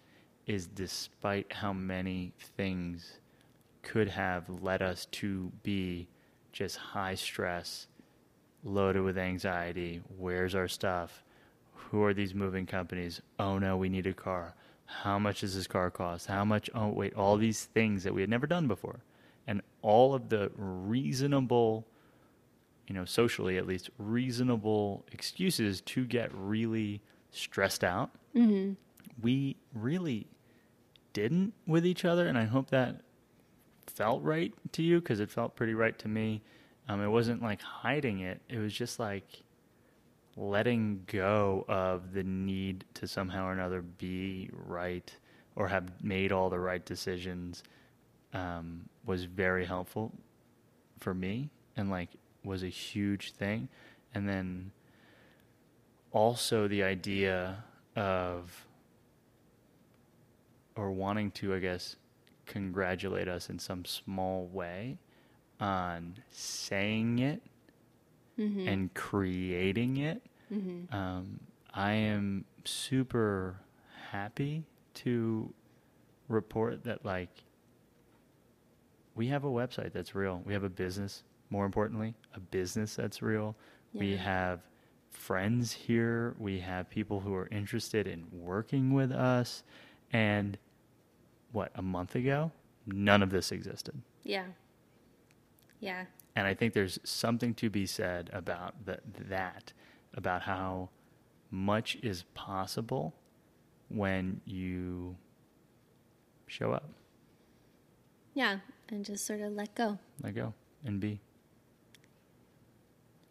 is despite how many things could have led us to be just high stress, loaded with anxiety, where's our stuff, who are these moving companies, oh no, we need a car, how much does this car cost, how much, oh wait, all these things that we had never done before. And all of the reasonable, you know, socially at least, reasonable excuses to get really stressed out. Mm-hmm. We really didn't with each other, and I hope that felt right to you, because it felt pretty right to me. It wasn't like hiding it. It was just like letting go of the need to somehow or another be right or have made all the right decisions. Was very helpful for me and like was a huge thing. And then also the idea of, or wanting to, I guess, congratulate us in some small way on saying it mm-hmm. and creating it. Mm-hmm. I am super happy to report that like we have a website that's real. We have a business, more importantly, a business that's real. Yeah. We have friends here. We have people who are interested in working with us. And what, a month ago, none of this existed. Yeah. Yeah. And I think there's something to be said about that, about how much is possible when you show up. Yeah, and just sort of let go. Let go and be.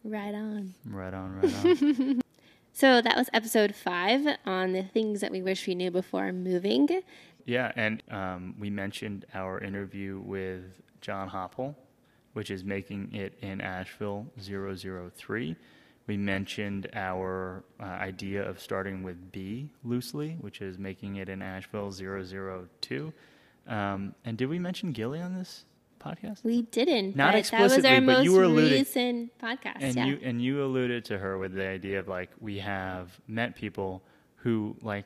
Right on. Right on, right on. So that was episode 5 on the things that we wish we knew before moving. Yeah, and we mentioned our interview with John Hopple, which is Making It in Asheville 003. We mentioned our idea of starting with B loosely, which is Making It in Asheville 002. And did we mention Gilly on this podcast? We didn't. Not explicitly, that was our but most you were alluded, recent podcast. And yeah. You alluded to her with the idea of like we have met people who like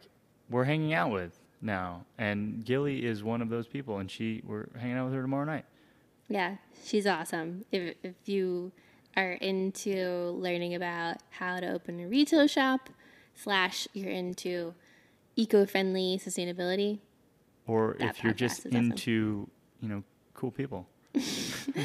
we're hanging out with now, and Gilly is one of those people, and we're hanging out with her tomorrow night. Yeah, she's awesome. If you are into learning about how to open a retail shop, / you're into eco-friendly sustainability, or if you're just into cool people,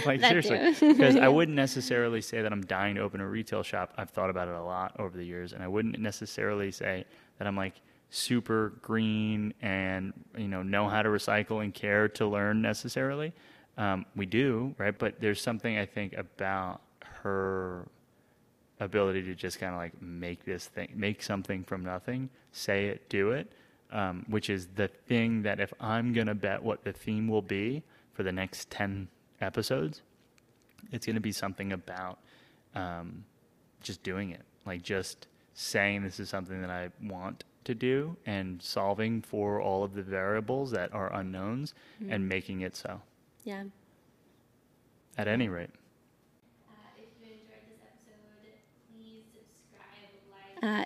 like seriously, because I wouldn't necessarily say that I'm dying to open a retail shop. I've thought about it a lot over the years, and I wouldn't necessarily say that I'm like super green and know how to recycle and care to learn necessarily. We do, right? But there's something I think about her ability to just kind of like make something from nothing, say it, do it, which is the thing that if I'm going to bet what the theme will be for the next 10 episodes, it's going to be something about just doing it, like just saying this is something that I want to do and solving for all of the variables that are unknowns and making it so. Yeah. At any rate.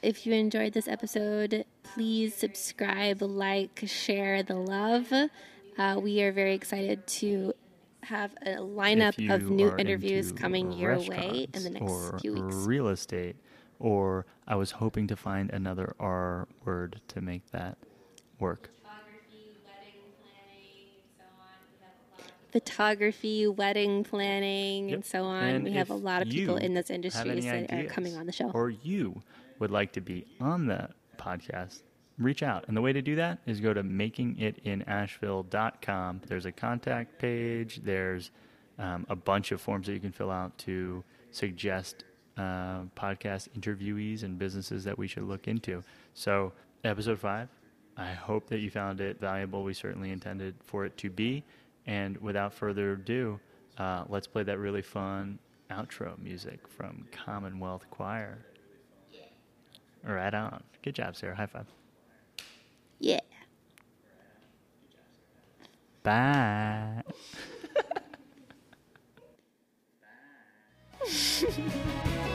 If you enjoyed this episode, please subscribe, like, share the love. We are very excited to have a lineup of new interviews coming your way in the next few weeks. Real estate, or I was hoping to find another R word to make that work. Photography, wedding planning, and so on. And we have a lot of people in this industry that are coming on the show. Or you would like to be on the podcast, reach out. And the way to do that is go to makingitinasheville.com. There's a contact page. There's a bunch of forms that you can fill out to suggest podcast interviewees and businesses that we should look into. So episode 5, I hope that you found it valuable. We certainly intended for it to be. And without further ado, let's play that really fun outro music from Commonwealth Choir. Yeah. Right on. Good job, Sarah. High five. Yeah. Bye. Bye.